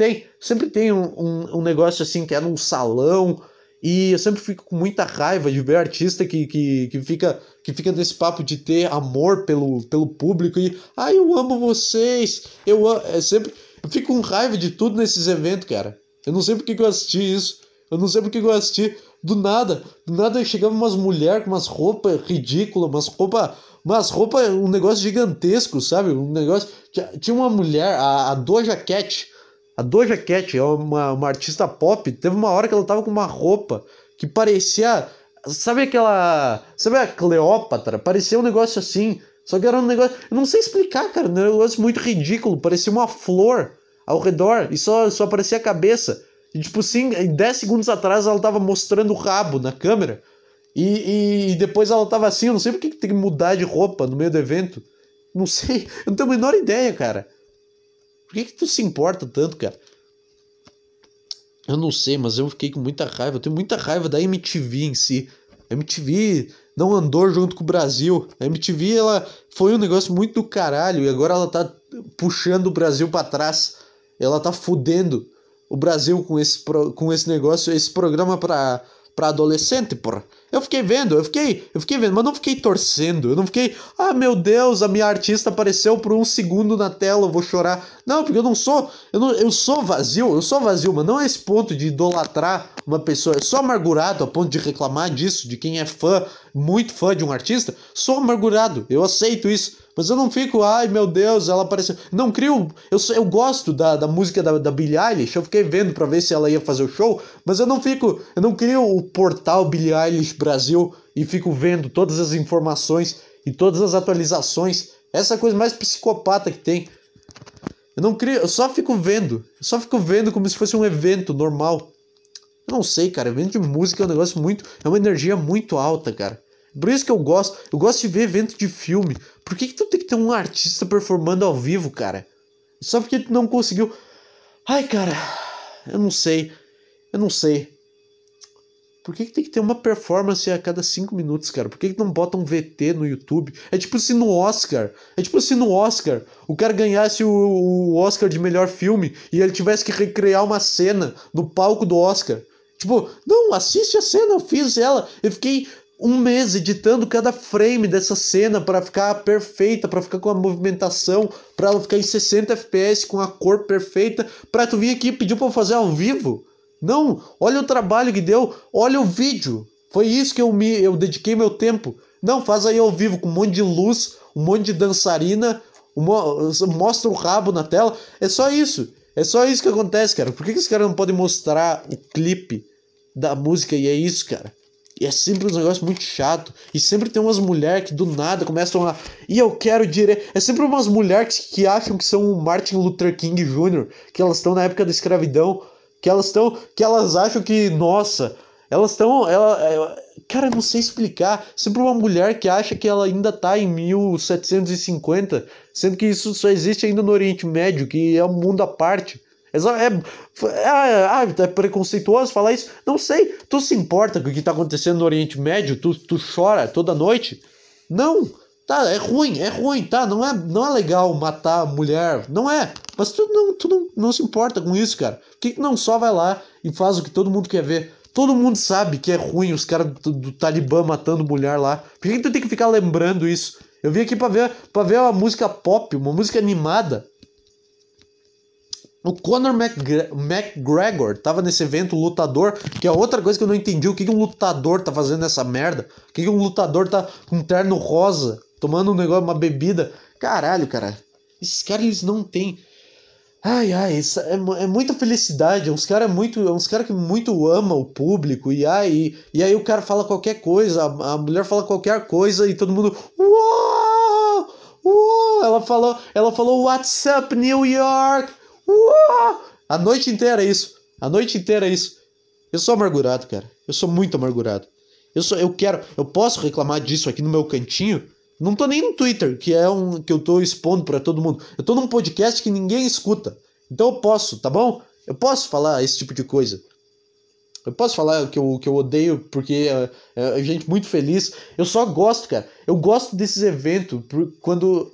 tem um negócio assim que é num salão, e eu sempre fico com muita raiva de ver artista que fica nesse papo de ter amor pelo público e eu amo vocês, eu fico com raiva de tudo nesses eventos, cara. Eu não sei porque que eu assisti isso, do nada chegava umas mulheres com umas roupas ridículas, umas roupas, um negócio gigantesco, sabe, um negócio, tinha uma mulher, a Doja Cat. A Doja Cat é uma artista pop. Teve uma hora que ela tava com uma roupa que parecia... Sabe aquela... Sabe a Cleópatra? Parecia um negócio assim. Só que era um negócio... Eu não sei explicar, cara. Um negócio muito ridículo. Parecia uma flor ao redor. E só aparecia a cabeça. E tipo assim, 10 segundos atrás ela tava mostrando o rabo na câmera. E depois ela tava assim. Eu não sei por que tem que mudar de roupa no meio do evento. Não sei. Eu não tenho a menor ideia, cara. Por que tu se importa tanto, cara? Eu não sei, mas eu fiquei com muita raiva. Eu tenho muita raiva da MTV em si. A MTV não andou junto com o Brasil. A MTV, ela foi um negócio muito do caralho. E agora ela tá puxando o Brasil pra trás. Ela tá fudendo o Brasil com esse negócio, esse programa pra adolescente, porra. Eu fiquei vendo, mas não fiquei torcendo. Eu não fiquei, meu Deus, a minha artista apareceu por um segundo na tela, eu vou chorar. Não, porque eu sou vazio, mas não é esse ponto de idolatrar uma pessoa. Eu sou amargurado a ponto de reclamar disso, de quem é fã, muito fã de um artista. Sou amargurado, eu aceito isso. Mas eu não fico, meu Deus, ela apareceu. Não crio, eu gosto da música da Billie Eilish, eu fiquei vendo pra ver se ela ia fazer o show, mas eu não crio o portal Billie Eilish Brasil e fico vendo todas as informações e todas as atualizações. Essa é a coisa mais psicopata que tem. Eu não crio, eu só fico vendo como se fosse um evento normal. Eu não sei, cara, evento de música é um negócio muito, é uma energia muito alta, cara. Por isso que eu gosto de ver evento de filme. Por que tu tem que ter um artista performando ao vivo, cara? Só porque tu não conseguiu... Ai, cara, eu não sei. Por que tem que ter uma performance a cada 5 minutos, cara? Por que não bota um VT no YouTube? É tipo se no Oscar o cara ganhasse o Oscar de melhor filme e ele tivesse que recriar uma cena no palco do Oscar. Tipo, não, assiste a cena, eu fiz ela. Eu fiquei... um mês editando cada frame dessa cena para ficar perfeita, para ficar com a movimentação, para ela ficar em 60 fps com a cor perfeita, para tu vir aqui e pedir para eu fazer ao vivo? Não, olha o trabalho que deu, olha o vídeo. Foi isso que eu dediquei meu tempo. Não, faz aí ao vivo com um monte de luz, um monte de dançarina, mostra o rabo na tela. É só isso. É só isso que acontece, cara. Por que os caras não podem mostrar o clipe da música e é isso, cara? E é sempre um negócio muito chato. E sempre tem umas mulheres que do nada começam a... E eu quero direito... É sempre umas mulheres que acham que são o Martin Luther King Jr. Que elas estão na época da escravidão. Que elas acham que... Nossa... Elas estão... Cara, não sei explicar. Sempre uma mulher que acha que ela ainda tá em 1750. Sendo que isso só existe ainda no Oriente Médio. Que é um mundo à parte. É preconceituoso falar isso? Não sei. Tu se importa com o que tá acontecendo no Oriente Médio? Tu chora toda noite? Não. Tá, é ruim, tá? Não é legal matar a mulher. Não é. Mas tu não se importa com isso, cara. Por que não só vai lá e faz o que todo mundo quer ver? Todo mundo sabe que é ruim os caras do Talibã matando mulher lá. Por que tu tem que ficar lembrando isso? Eu vim aqui pra ver uma música pop, uma música animada. O Conor McGregor tava nesse evento lutador, que é outra coisa que eu não entendi. O que um lutador tá fazendo nessa merda? O que um lutador tá com um terno rosa, tomando um negócio, uma bebida? Caralho, cara. Esses caras, eles não têm... Ai, isso é muita felicidade. É uns caras que muito ama o público. E aí o cara fala qualquer coisa, a mulher fala qualquer coisa e todo mundo... Uou! Uou! Ela falou What's up, New York? Uou! A noite inteira é isso. Eu sou amargurado, cara. Eu sou muito amargurado. Eu posso reclamar disso aqui no meu cantinho? Não tô nem no Twitter, que eu tô expondo pra todo mundo. Eu tô num podcast que ninguém escuta. Então eu posso, tá bom? Eu posso falar esse tipo de coisa. Eu posso falar que eu odeio porque é gente muito feliz. Eu só gosto, cara. Eu gosto desses eventos quando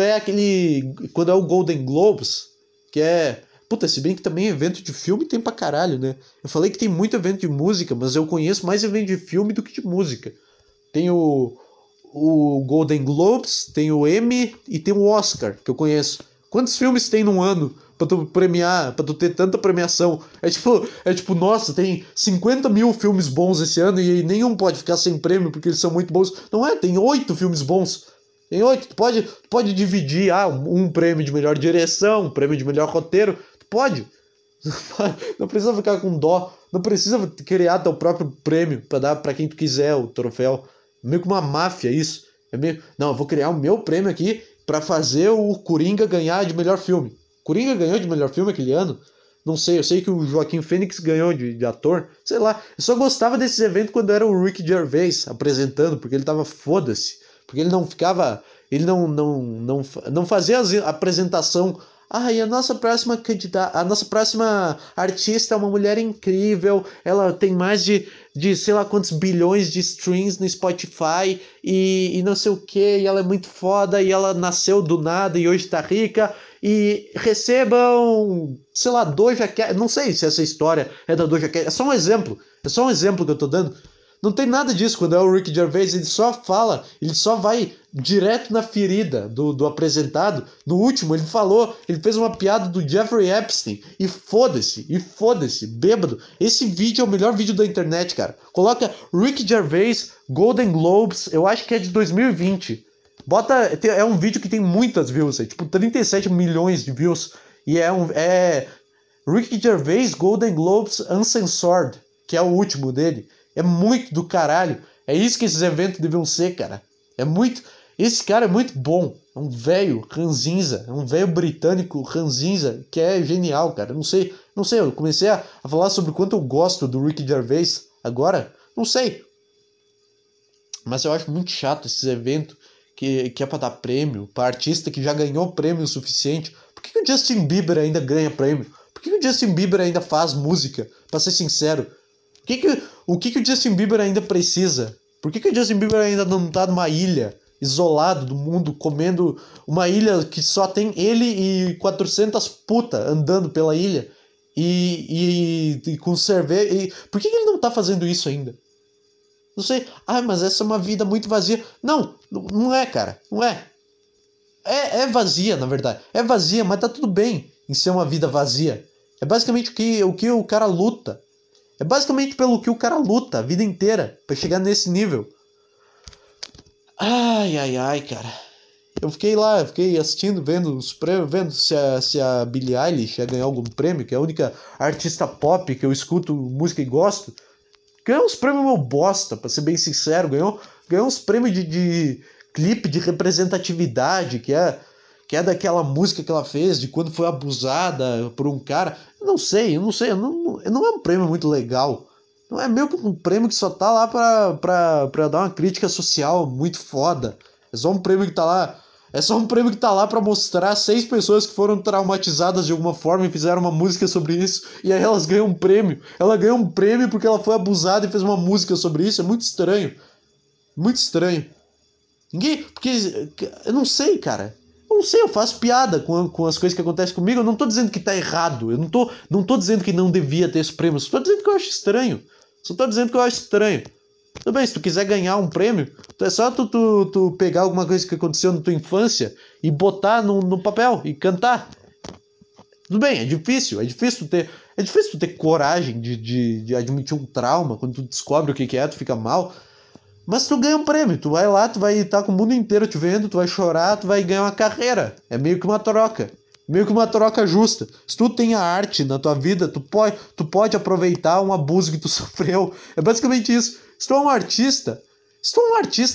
é aquele... Quando é o Golden Globes, que é... Puta, se bem que também evento de filme tem pra caralho, né? Eu falei que tem muito evento de música, mas eu conheço mais evento de filme do que de música. Tem o Golden Globes, tem o Emmy e tem o Oscar, que eu conheço. Quantos filmes tem num ano pra tu premiar, pra tu ter tanta premiação? É tipo, nossa, tem 50 mil filmes bons esse ano e nenhum pode ficar sem prêmio porque eles são muito bons. Não é, tem 8 filmes bons. Tem 8, tu pode dividir, um prêmio de melhor direção, um prêmio de melhor roteiro, tu pode. Não precisa ficar com dó, não precisa criar teu próprio prêmio pra dar pra quem tu quiser o troféu. Meio que uma máfia isso. É meio... Não, eu vou criar o meu prêmio aqui pra fazer o Coringa ganhar de melhor filme. Coringa ganhou de melhor filme aquele ano? Não sei, eu sei que o Joaquim Fênix ganhou de ator. Sei lá, eu só gostava desses eventos quando era o Ricky Gervais apresentando, porque ele tava foda-se. Porque ele não ficava... Ele não fazia a apresentação... E a nossa próxima artista é uma mulher incrível, ela tem mais de sei lá quantos bilhões de streams no Spotify e não sei o que, e ela é muito foda, e ela nasceu do nada e hoje tá rica, e recebam, sei lá, Doja Cat, não sei se essa história é da Doja Cat, é só um exemplo que eu tô dando. Não tem nada disso. Quando é o Ricky Gervais, ele só fala, ele só vai direto na ferida do apresentado. No último, ele fez uma piada do Jeffrey Epstein. E foda-se, bêbado. Esse vídeo é o melhor vídeo da internet, cara. Coloca Ricky Gervais, Golden Globes, eu acho que é de 2020. É um vídeo que tem muitas views, é tipo 37 milhões de views. E é Ricky Gervais, Golden Globes Uncensored, que é o último dele. É muito do caralho. É isso que esses eventos deviam ser, cara. É muito... Esse cara é muito bom. É um velho ranzinza. É um velho britânico ranzinza que é genial, cara. Não sei. Eu comecei a falar sobre o quanto eu gosto do Ricky Gervais agora. Não sei. Mas eu acho muito chato esses eventos que é pra dar prêmio pra artista que já ganhou prêmio o suficiente. Por que o Justin Bieber ainda ganha prêmio? Por que o Justin Bieber ainda faz música? Pra ser sincero. O que o Justin Bieber ainda precisa? Por que o Justin Bieber ainda não tá numa ilha, isolado do mundo, comendo uma ilha que só tem ele e 400 putas andando pela ilha e com cerveja? Por que ele não tá fazendo isso ainda? Não sei. Mas essa é uma vida muito vazia. Não é, cara. Não é. É vazia, na verdade. É vazia, mas tá tudo bem em ser uma vida vazia. É basicamente o que o cara luta. É basicamente pelo que o cara luta a vida inteira pra chegar nesse nível. Ai, cara. Eu fiquei lá, assistindo, vendo os prêmios, vendo se a Billie Eilish ia ganhar algum prêmio, que é a única artista pop que eu escuto música e gosto. Ganhou uns prêmios meu bosta, pra ser bem sincero. Ganhou uns prêmios de clipe de representatividade, que é daquela música que ela fez, de quando foi abusada por um cara. Eu não sei, não é um prêmio muito legal. Não é meio que um prêmio que só tá lá pra dar uma crítica social muito foda. É só um prêmio que tá lá pra mostrar 6 pessoas que foram traumatizadas de alguma forma e fizeram uma música sobre isso. E aí elas ganham um prêmio. Ela ganhou um prêmio porque ela foi abusada e fez uma música sobre isso. É muito estranho. Muito estranho. Ninguém... Porque... Eu não sei, cara. Eu faço piada com as coisas que acontecem comigo. Eu não tô dizendo que tá errado. Eu não tô dizendo que não devia ter esse prêmio. Só tô dizendo que eu acho estranho. Tudo bem, se tu quiser ganhar um prêmio, é só tu pegar alguma coisa que aconteceu na tua infância e botar no papel e cantar. Tudo bem, é difícil tu ter coragem de admitir um trauma. Quando tu descobre o que é, tu fica mal. Mas tu ganha um prêmio, tu vai lá, tu vai estar com o mundo inteiro te vendo, tu vai chorar, tu vai ganhar uma carreira. É meio que uma troca. Meio que uma troca justa. Se tu tem a arte na tua vida, tu pode aproveitar um abuso que tu sofreu. É basicamente isso. Se tu é um artista,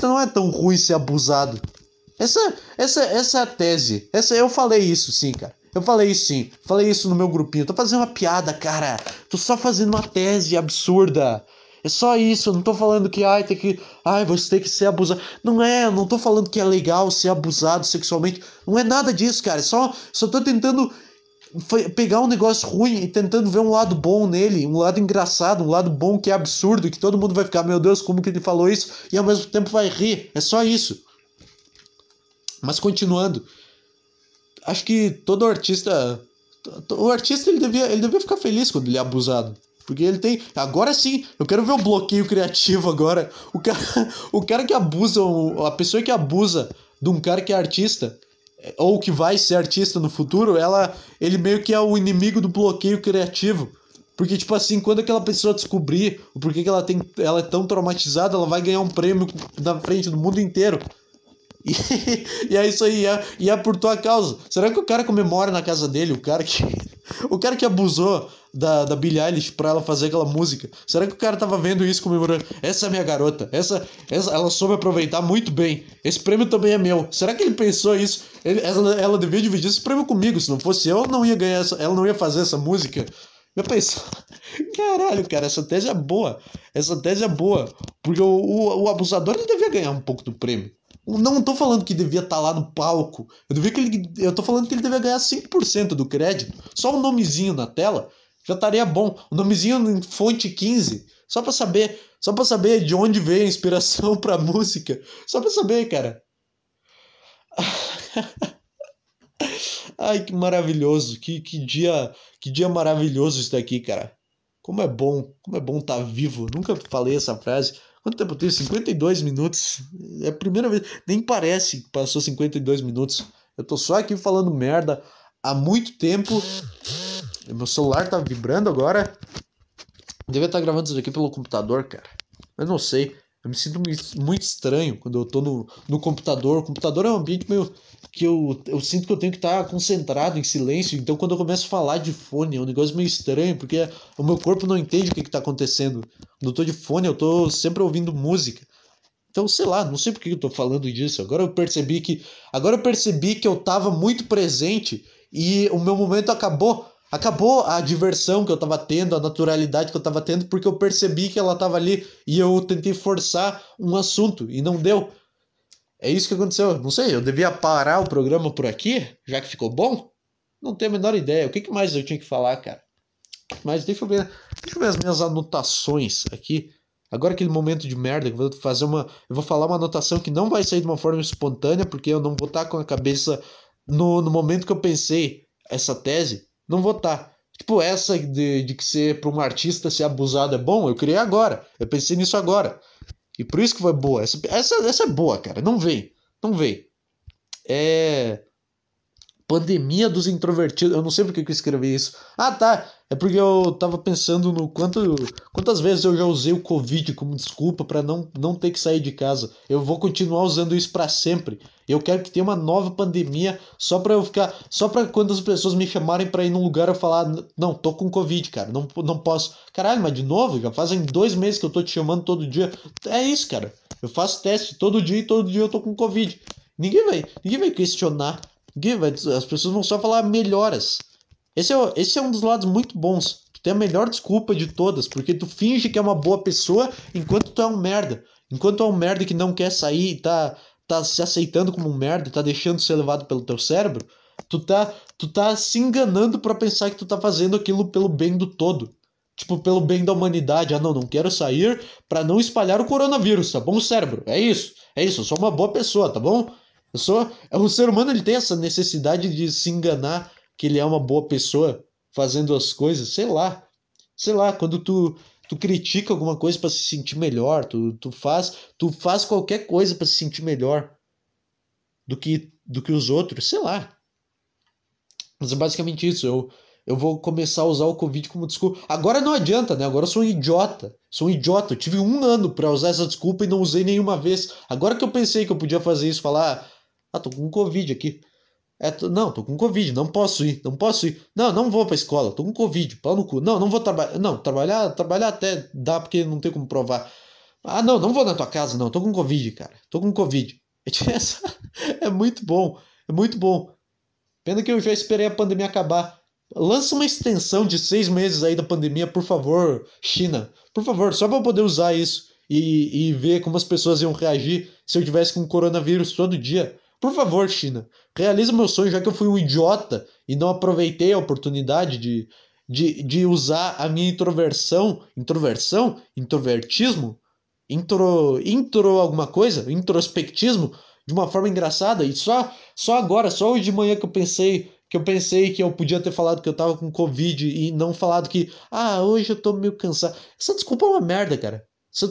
não é tão ruim ser abusado. Essa é a tese. Eu falei isso sim, cara. Falei isso no meu grupinho. Tô fazendo uma piada, cara. Tô só fazendo uma tese absurda. É só isso, eu não tô falando que você tem que ser abusado. Eu não tô falando que é legal ser abusado sexualmente. Não é nada disso, cara. Só tô tentando pegar um negócio ruim e tentando ver um lado bom nele, um lado engraçado, um lado bom que é absurdo, que todo mundo vai ficar, meu Deus, como que ele falou isso? E ao mesmo tempo vai rir. É só isso. Mas continuando. Acho que todo artista... O artista ele devia ficar feliz quando ele é abusado. Porque ele tem... Agora sim, eu quero ver o bloqueio criativo agora. O cara que abusa... A pessoa que abusa de um cara que é artista, ou que vai ser artista no futuro, ele meio que é o inimigo do bloqueio criativo. Porque, tipo assim, quando aquela pessoa descobrir o porquê que ela é tão traumatizada, ela vai ganhar um prêmio na frente do mundo inteiro. E é isso aí, e é por tua causa. Será que o cara comemora na casa dele, o cara que abusou da Billie Eilish pra ela fazer aquela música? Será que o cara tava vendo isso comemorando? Essa é minha garota, ela soube aproveitar muito bem. Esse prêmio também é meu. Será que ele pensou isso? Ela devia dividir esse prêmio comigo. Se não fosse eu não ia ganhar ela não ia fazer essa música. Eu pensei, caralho, cara, essa tese é boa. Porque o abusador ele devia ganhar um pouco do prêmio. Não tô falando que devia estar lá no palco. Eu tô falando que ele devia ganhar 5% do crédito. Só um nomezinho na tela já estaria bom. Um nomezinho em fonte 15. Só pra saber de onde veio a inspiração pra música. Só pra saber, cara. Ai, que maravilhoso. Que dia maravilhoso isso daqui, cara. Como é bom tá vivo. Nunca falei essa frase. Quanto tempo eu tenho? 52 minutos. É a primeira vez. Nem parece que passou 52 minutos. Eu tô só aqui falando merda há muito tempo. Meu celular tá vibrando agora. Devia estar gravando isso daqui pelo computador, cara. Mas não sei. Eu me sinto muito estranho quando eu tô no computador. O computador é um ambiente meio... que eu sinto que eu tenho que estar concentrado em silêncio. Então quando eu começo a falar de fone é um negócio meio estranho, porque o meu corpo não entende o que está acontecendo. Quando eu tô de fone eu tô sempre ouvindo música. Então sei lá, não sei por que eu tô falando disso. Agora eu percebi que eu tava muito presente e o meu momento acabou. Acabou a diversão que eu tava tendo, a naturalidade que eu tava tendo, porque eu percebi que ela tava ali e eu tentei forçar um assunto e não deu. É isso que aconteceu. Não sei, eu devia parar o programa por aqui, já que ficou bom? Não tenho a menor ideia. O que mais eu tinha que falar, cara? Mas deixa eu ver as minhas anotações aqui. Agora aquele momento de merda que eu vou fazer eu vou falar uma anotação que não vai sair de uma forma espontânea, porque eu não vou estar com a cabeça no momento que eu pensei essa tese, não vou estar. Tipo, essa de que ser para um artista ser abusado é bom, eu criei agora. Eu pensei nisso agora. E por isso que foi boa. Essa é boa, cara. Não vem. É... Pandemia dos introvertidos. Eu não sei porque que eu escrevi isso. Ah, tá. É porque eu tava pensando no quantas vezes eu já usei o Covid como desculpa pra não ter que sair de casa. Eu vou continuar usando isso pra sempre. Eu quero que tenha uma nova pandemia só para eu ficar, só para quando as pessoas me chamarem para ir num lugar eu falar, não, tô com Covid, cara, não posso. Caralho, mas de novo? Já fazem 2 meses que eu tô te chamando todo dia. É isso, cara. Eu faço teste todo dia e todo dia eu tô com Covid. Ninguém vai questionar. As pessoas vão só falar melhoras. Esse é um dos lados muito bons. Tu tem a melhor desculpa de todas, porque tu finge que é uma boa pessoa enquanto tu é um merda. Enquanto tu é um merda que não quer sair e tá se aceitando como um merda, tá deixando ser levado pelo teu cérebro, tu tá se enganando pra pensar que tu tá fazendo aquilo pelo bem do todo. Tipo, pelo bem da humanidade. Ah, não quero sair pra não espalhar o coronavírus, tá bom, cérebro? É isso, eu sou uma boa pessoa, tá bom? O ser humano, ele tem essa necessidade de se enganar que ele é uma boa pessoa fazendo as coisas, sei lá, quando tu critica alguma coisa para se sentir melhor, tu faz qualquer coisa para se sentir melhor do que os outros, sei lá. Mas é basicamente isso, eu vou começar a usar o Covid como desculpa. Agora não adianta, né? Agora eu sou um idiota, eu tive 1 ano para usar essa desculpa e não usei nenhuma vez. Agora que eu pensei que eu podia fazer isso, falar, tô com Covid aqui. Não, tô com Covid, não posso ir. Não vou pra escola, tô com Covid, pau no cu. Não vou trabalhar. Não, trabalhar até dá, porque não tem como provar. Não vou na tua casa, não, tô com Covid, cara. Tô com Covid. É muito bom. Pena que eu já esperei a pandemia acabar. Lança uma extensão de 6 meses aí da pandemia, por favor, China. Por favor, só pra eu poder usar isso e ver como as pessoas iam reagir se eu tivesse com coronavírus todo dia. Por favor, China, realiza meu sonho, já que eu fui um idiota e não aproveitei a oportunidade de usar a minha introspectismo, de uma forma engraçada. E só agora, só hoje de manhã que eu pensei que eu podia ter falado que eu tava com Covid e não falado que, hoje eu tô meio cansado. Essa desculpa é uma merda, cara. Essa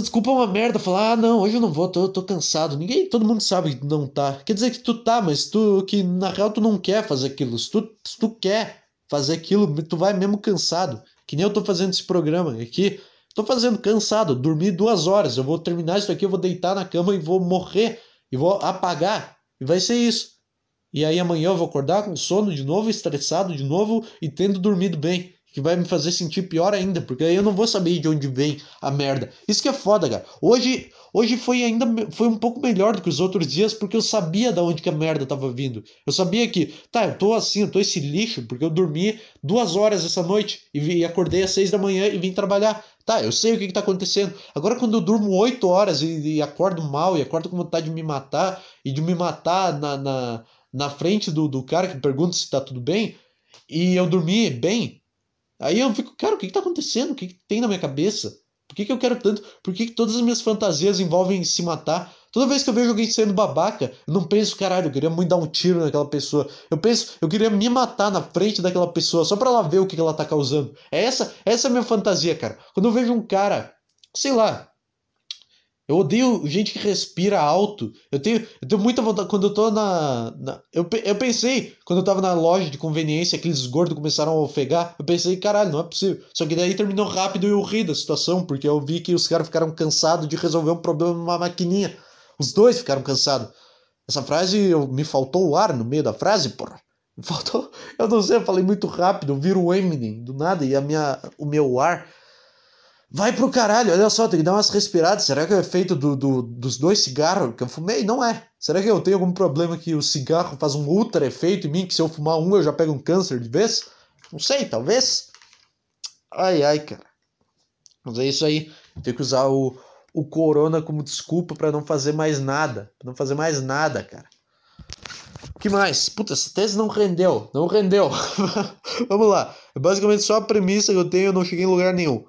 desculpa é uma merda, falar, não, hoje eu não vou, eu tô cansado. Todo mundo sabe que não tá. Quer dizer que tu tá, mas que na real tu não quer fazer aquilo. Se tu quer fazer aquilo, tu vai mesmo cansado. Que nem eu tô fazendo esse programa aqui. Tô fazendo cansado, dormi 2 horas. Eu vou terminar isso aqui, eu vou deitar na cama e vou morrer. E vou apagar. E vai ser isso. E aí amanhã eu vou acordar com sono de novo, estressado de novo e tendo dormido bem. Que vai me fazer sentir pior ainda, porque aí eu não vou saber de onde vem a merda. Isso que é foda, cara. Hoje foi um pouco melhor do que os outros dias, porque eu sabia de onde que a merda tava vindo. Eu sabia que, eu tô assim, eu tô esse lixo, porque eu dormi 2 horas essa noite e acordei às 6 da manhã e vim trabalhar. Eu sei o que tá acontecendo. Agora quando eu durmo 8 horas e acordo mal, e acordo com vontade de me matar, e de me matar na frente do cara que pergunta se tá tudo bem, e eu dormi bem, aí eu fico, cara, o que tá acontecendo? O que tem na minha cabeça? Por que eu quero tanto? Por que todas as minas fantasias envolvem se matar? Toda vez que eu vejo alguém sendo babaca, eu não penso, caralho, eu queria muito dar um tiro naquela pessoa. Eu penso, eu queria me matar na frente daquela pessoa, só pra ela ver o que ela tá causando. Essa é a minha fantasia, cara. Quando eu vejo um cara, sei lá, eu odeio gente que respira alto. Eu tenho muita vontade. Quando eu tô eu pensei, quando eu tava na loja de conveniência, aqueles gordos começaram a ofegar. Eu pensei, caralho, não é possível. Só que daí terminou rápido e eu ri da situação, porque eu vi que os caras ficaram cansados de resolver um problema numa maquininha. Os dois ficaram cansados. Essa frase, me faltou o ar no meio da frase, porra. Me faltou. Eu não sei, eu falei muito rápido. Eu viro o Eminem do nada e o meu ar. Vai pro caralho, olha só, tem que dar umas respiradas. Será que é o efeito dos 2 cigarros que eu fumei? Não é. Será que eu tenho algum problema que o cigarro faz um ultra efeito em mim? Que se eu fumar um eu já pego um câncer de vez? Não sei, talvez. Ai, cara. Mas é isso aí. Tem que usar o corona como desculpa pra não fazer mais nada. Pra não fazer mais nada, cara. O que mais? Puta, essa tese não rendeu. Vamos lá. É basicamente só a premissa que eu tenho, eu não cheguei em lugar nenhum.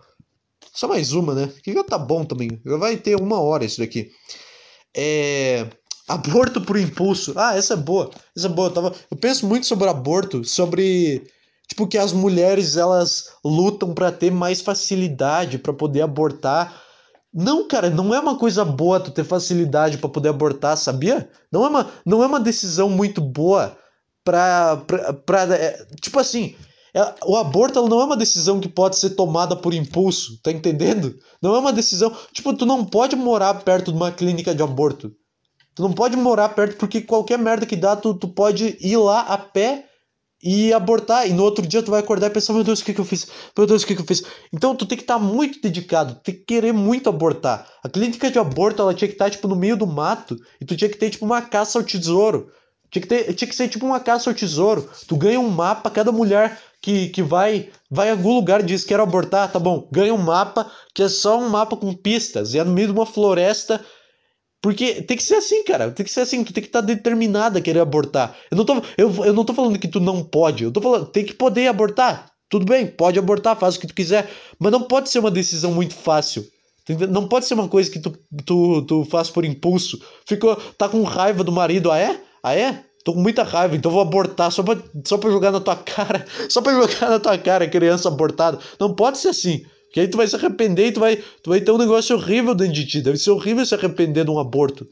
Só mais uma, né? Que já tá bom também. Já vai ter 1 hora isso daqui. Aborto por impulso. Essa é boa. Essa é boa. Eu penso muito sobre aborto, sobre... Tipo, que as mulheres, elas lutam pra ter mais facilidade pra poder abortar. Não, cara, não é uma coisa boa tu ter facilidade pra poder abortar, sabia? Não é uma decisão muito boa tipo assim... O aborto não é uma decisão que pode ser tomada por impulso, tá entendendo? Não é uma decisão... Tipo, tu não pode morar perto de uma clínica de aborto. Tu não pode morar perto porque qualquer merda que dá, tu pode ir lá a pé e abortar. E no outro dia tu vai acordar e pensar, meu Deus, o que eu fiz? Meu Deus, o que eu fiz? Então tu tem que estar muito dedicado, tem que querer muito abortar. A clínica de aborto, ela tinha que estar, tipo, no meio do mato. E tu tinha que ter, tipo, uma caça ao tesouro. Tinha que ser, tipo, uma caça ao tesouro. Tu ganha um mapa, cada mulher que vai a algum lugar e diz, quero abortar, tá bom. Ganha um mapa, que é só um mapa com pistas. E é no meio de uma floresta. Porque tem que ser assim, cara. Tem que ser assim. Tu tem que estar determinado a querer abortar. Eu não tô falando que tu não pode. Eu tô falando, tem que poder abortar. Tudo bem, pode abortar, faz o que tu quiser. Mas não pode ser uma decisão muito fácil. Não pode ser uma coisa que tu faz por impulso. Tá com raiva do marido, ah é? Ah é? Tô com muita raiva, então vou abortar só pra jogar na tua cara. Só pra jogar na tua cara, criança abortada. Não pode ser assim. Porque aí tu vai se arrepender e tu vai ter um negócio horrível dentro de ti. Deve ser horrível se arrepender de um aborto.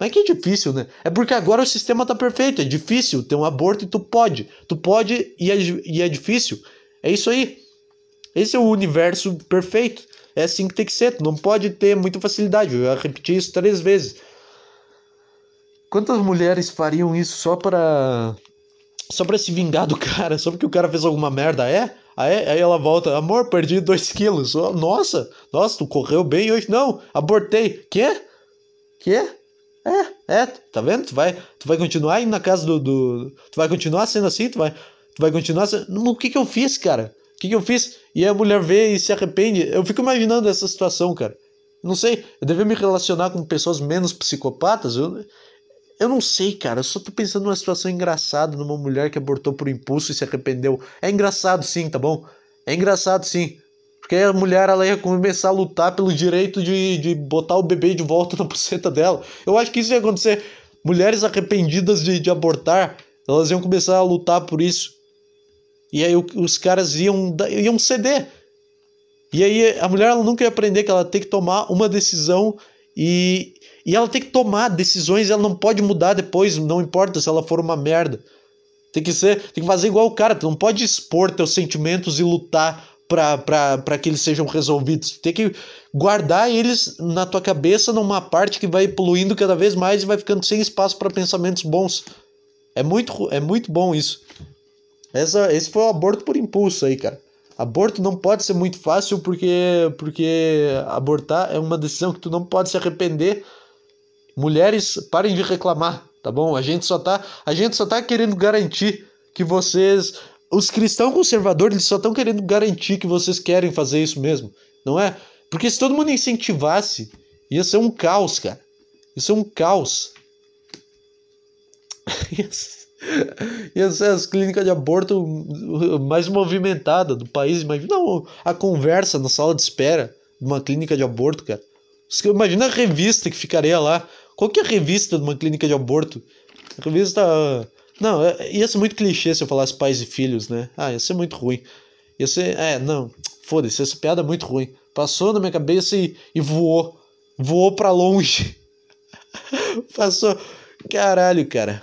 Mas que é difícil, né? É porque agora o sistema tá perfeito. É difícil ter um aborto e tu pode. Tu pode e é difícil. É isso aí. Esse é o universo perfeito. É assim que tem que ser. Tu não pode ter muita facilidade. Eu já repeti isso 3 vezes. Quantas mulheres fariam isso só pra se vingar do cara? Só porque o cara fez alguma merda, é? Aí ela volta, amor, perdi 2 quilos. Nossa, tu correu bem hoje. Não, abortei. Quê? É, tá vendo? Tu vai continuar indo na casa Tu vai continuar sendo assim? Tu vai continuar sendo... O que eu fiz, cara? O que eu fiz? E a mulher vê e se arrepende. Eu fico imaginando essa situação, cara. Não sei, eu devia me relacionar com pessoas menos psicopatas? Eu não sei, cara, eu só tô pensando numa situação engraçada, numa mulher que abortou por impulso e se arrependeu. É engraçado sim, tá bom? É engraçado sim, porque a mulher, ela ia começar a lutar pelo direito de botar o bebê de volta na buceta dela. Eu acho que isso ia acontecer. Mulheres arrependidas de abortar, elas iam começar a lutar por isso. E aí os caras iam ceder. E aí a mulher, ela nunca ia aprender que ela tem que tomar uma decisão e ela tem que tomar decisões, ela não pode mudar depois, não importa se ela for uma merda. Tem que fazer igual o cara, tu não pode expor teus sentimentos e lutar pra que eles sejam resolvidos. Tem que guardar eles na tua cabeça numa parte que vai poluindo cada vez mais e vai ficando sem espaço para pensamentos bons. É muito bom isso. Esse foi o aborto por impulso aí, cara. Aborto não pode ser muito fácil porque abortar é uma decisão que tu não pode se arrepender. Mulheres, parem de reclamar, tá bom? A gente só tá querendo garantir que vocês... Os cristãos conservadores, eles só estão querendo garantir que vocês querem fazer isso mesmo, não é? Porque se todo mundo incentivasse, ia ser um caos, cara. Ia ser um caos. Ia ser as clínicas de aborto mais movimentadas do país. Imagina a conversa na sala de espera de uma clínica de aborto, cara. Imagina a revista que ficaria lá. Qual que é a revista de uma clínica de aborto? A revista... Não, ia ser muito clichê se eu falasse pais e filhos, né? Ah, ia ser muito ruim. Ia ser... não. Foda-se, essa piada é muito ruim. Passou na minha cabeça e voou. Voou pra longe. Passou... Caralho, cara.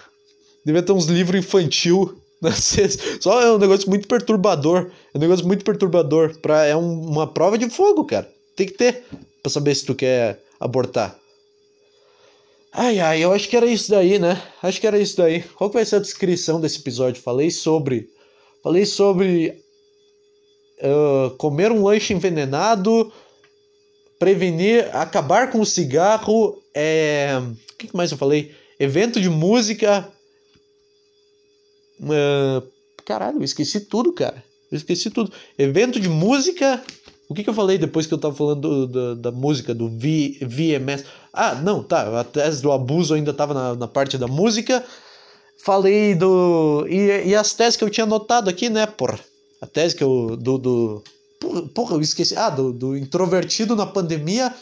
Devia ter uns livros infantil na cesta. Só é um negócio muito perturbador. É um negócio muito perturbador. É uma prova de fogo, cara. Tem que ter pra saber se tu quer abortar. Ai, eu acho que era isso daí, né? Acho que era isso daí. Qual que vai ser a descrição desse episódio? Falei sobre comer um lanche envenenado, prevenir, acabar com o cigarro, o que mais eu falei? Evento de música... Caralho, eu esqueci tudo, cara. Eu esqueci tudo. Evento de música. O que eu falei depois que eu tava falando da música, do VMS? Ah, não, tá. A tese do abuso ainda tava na parte da música. Falei do... E as teses que eu tinha anotado aqui, né, porra? A tese que eu... Porra, eu esqueci. Ah, do introvertido na pandemia.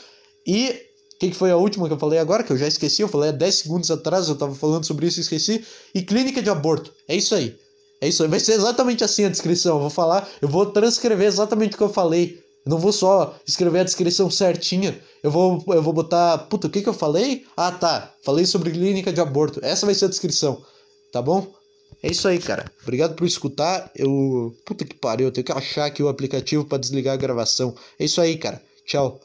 E... O que foi a última que eu falei agora, que eu já esqueci? Eu falei há 10 segundos atrás, eu tava falando sobre isso e esqueci. E clínica de aborto. É isso aí. Vai ser exatamente assim a descrição. Eu vou transcrever exatamente o que eu falei. Eu não vou só escrever a descrição certinha. Eu vou botar... Puta, o que eu falei? Ah, tá. Falei sobre clínica de aborto. Essa vai ser a descrição. Tá bom? É isso aí, cara. Obrigado por escutar. Puta que pariu, eu tenho que achar aqui o aplicativo pra desligar a gravação. É isso aí, cara. Tchau.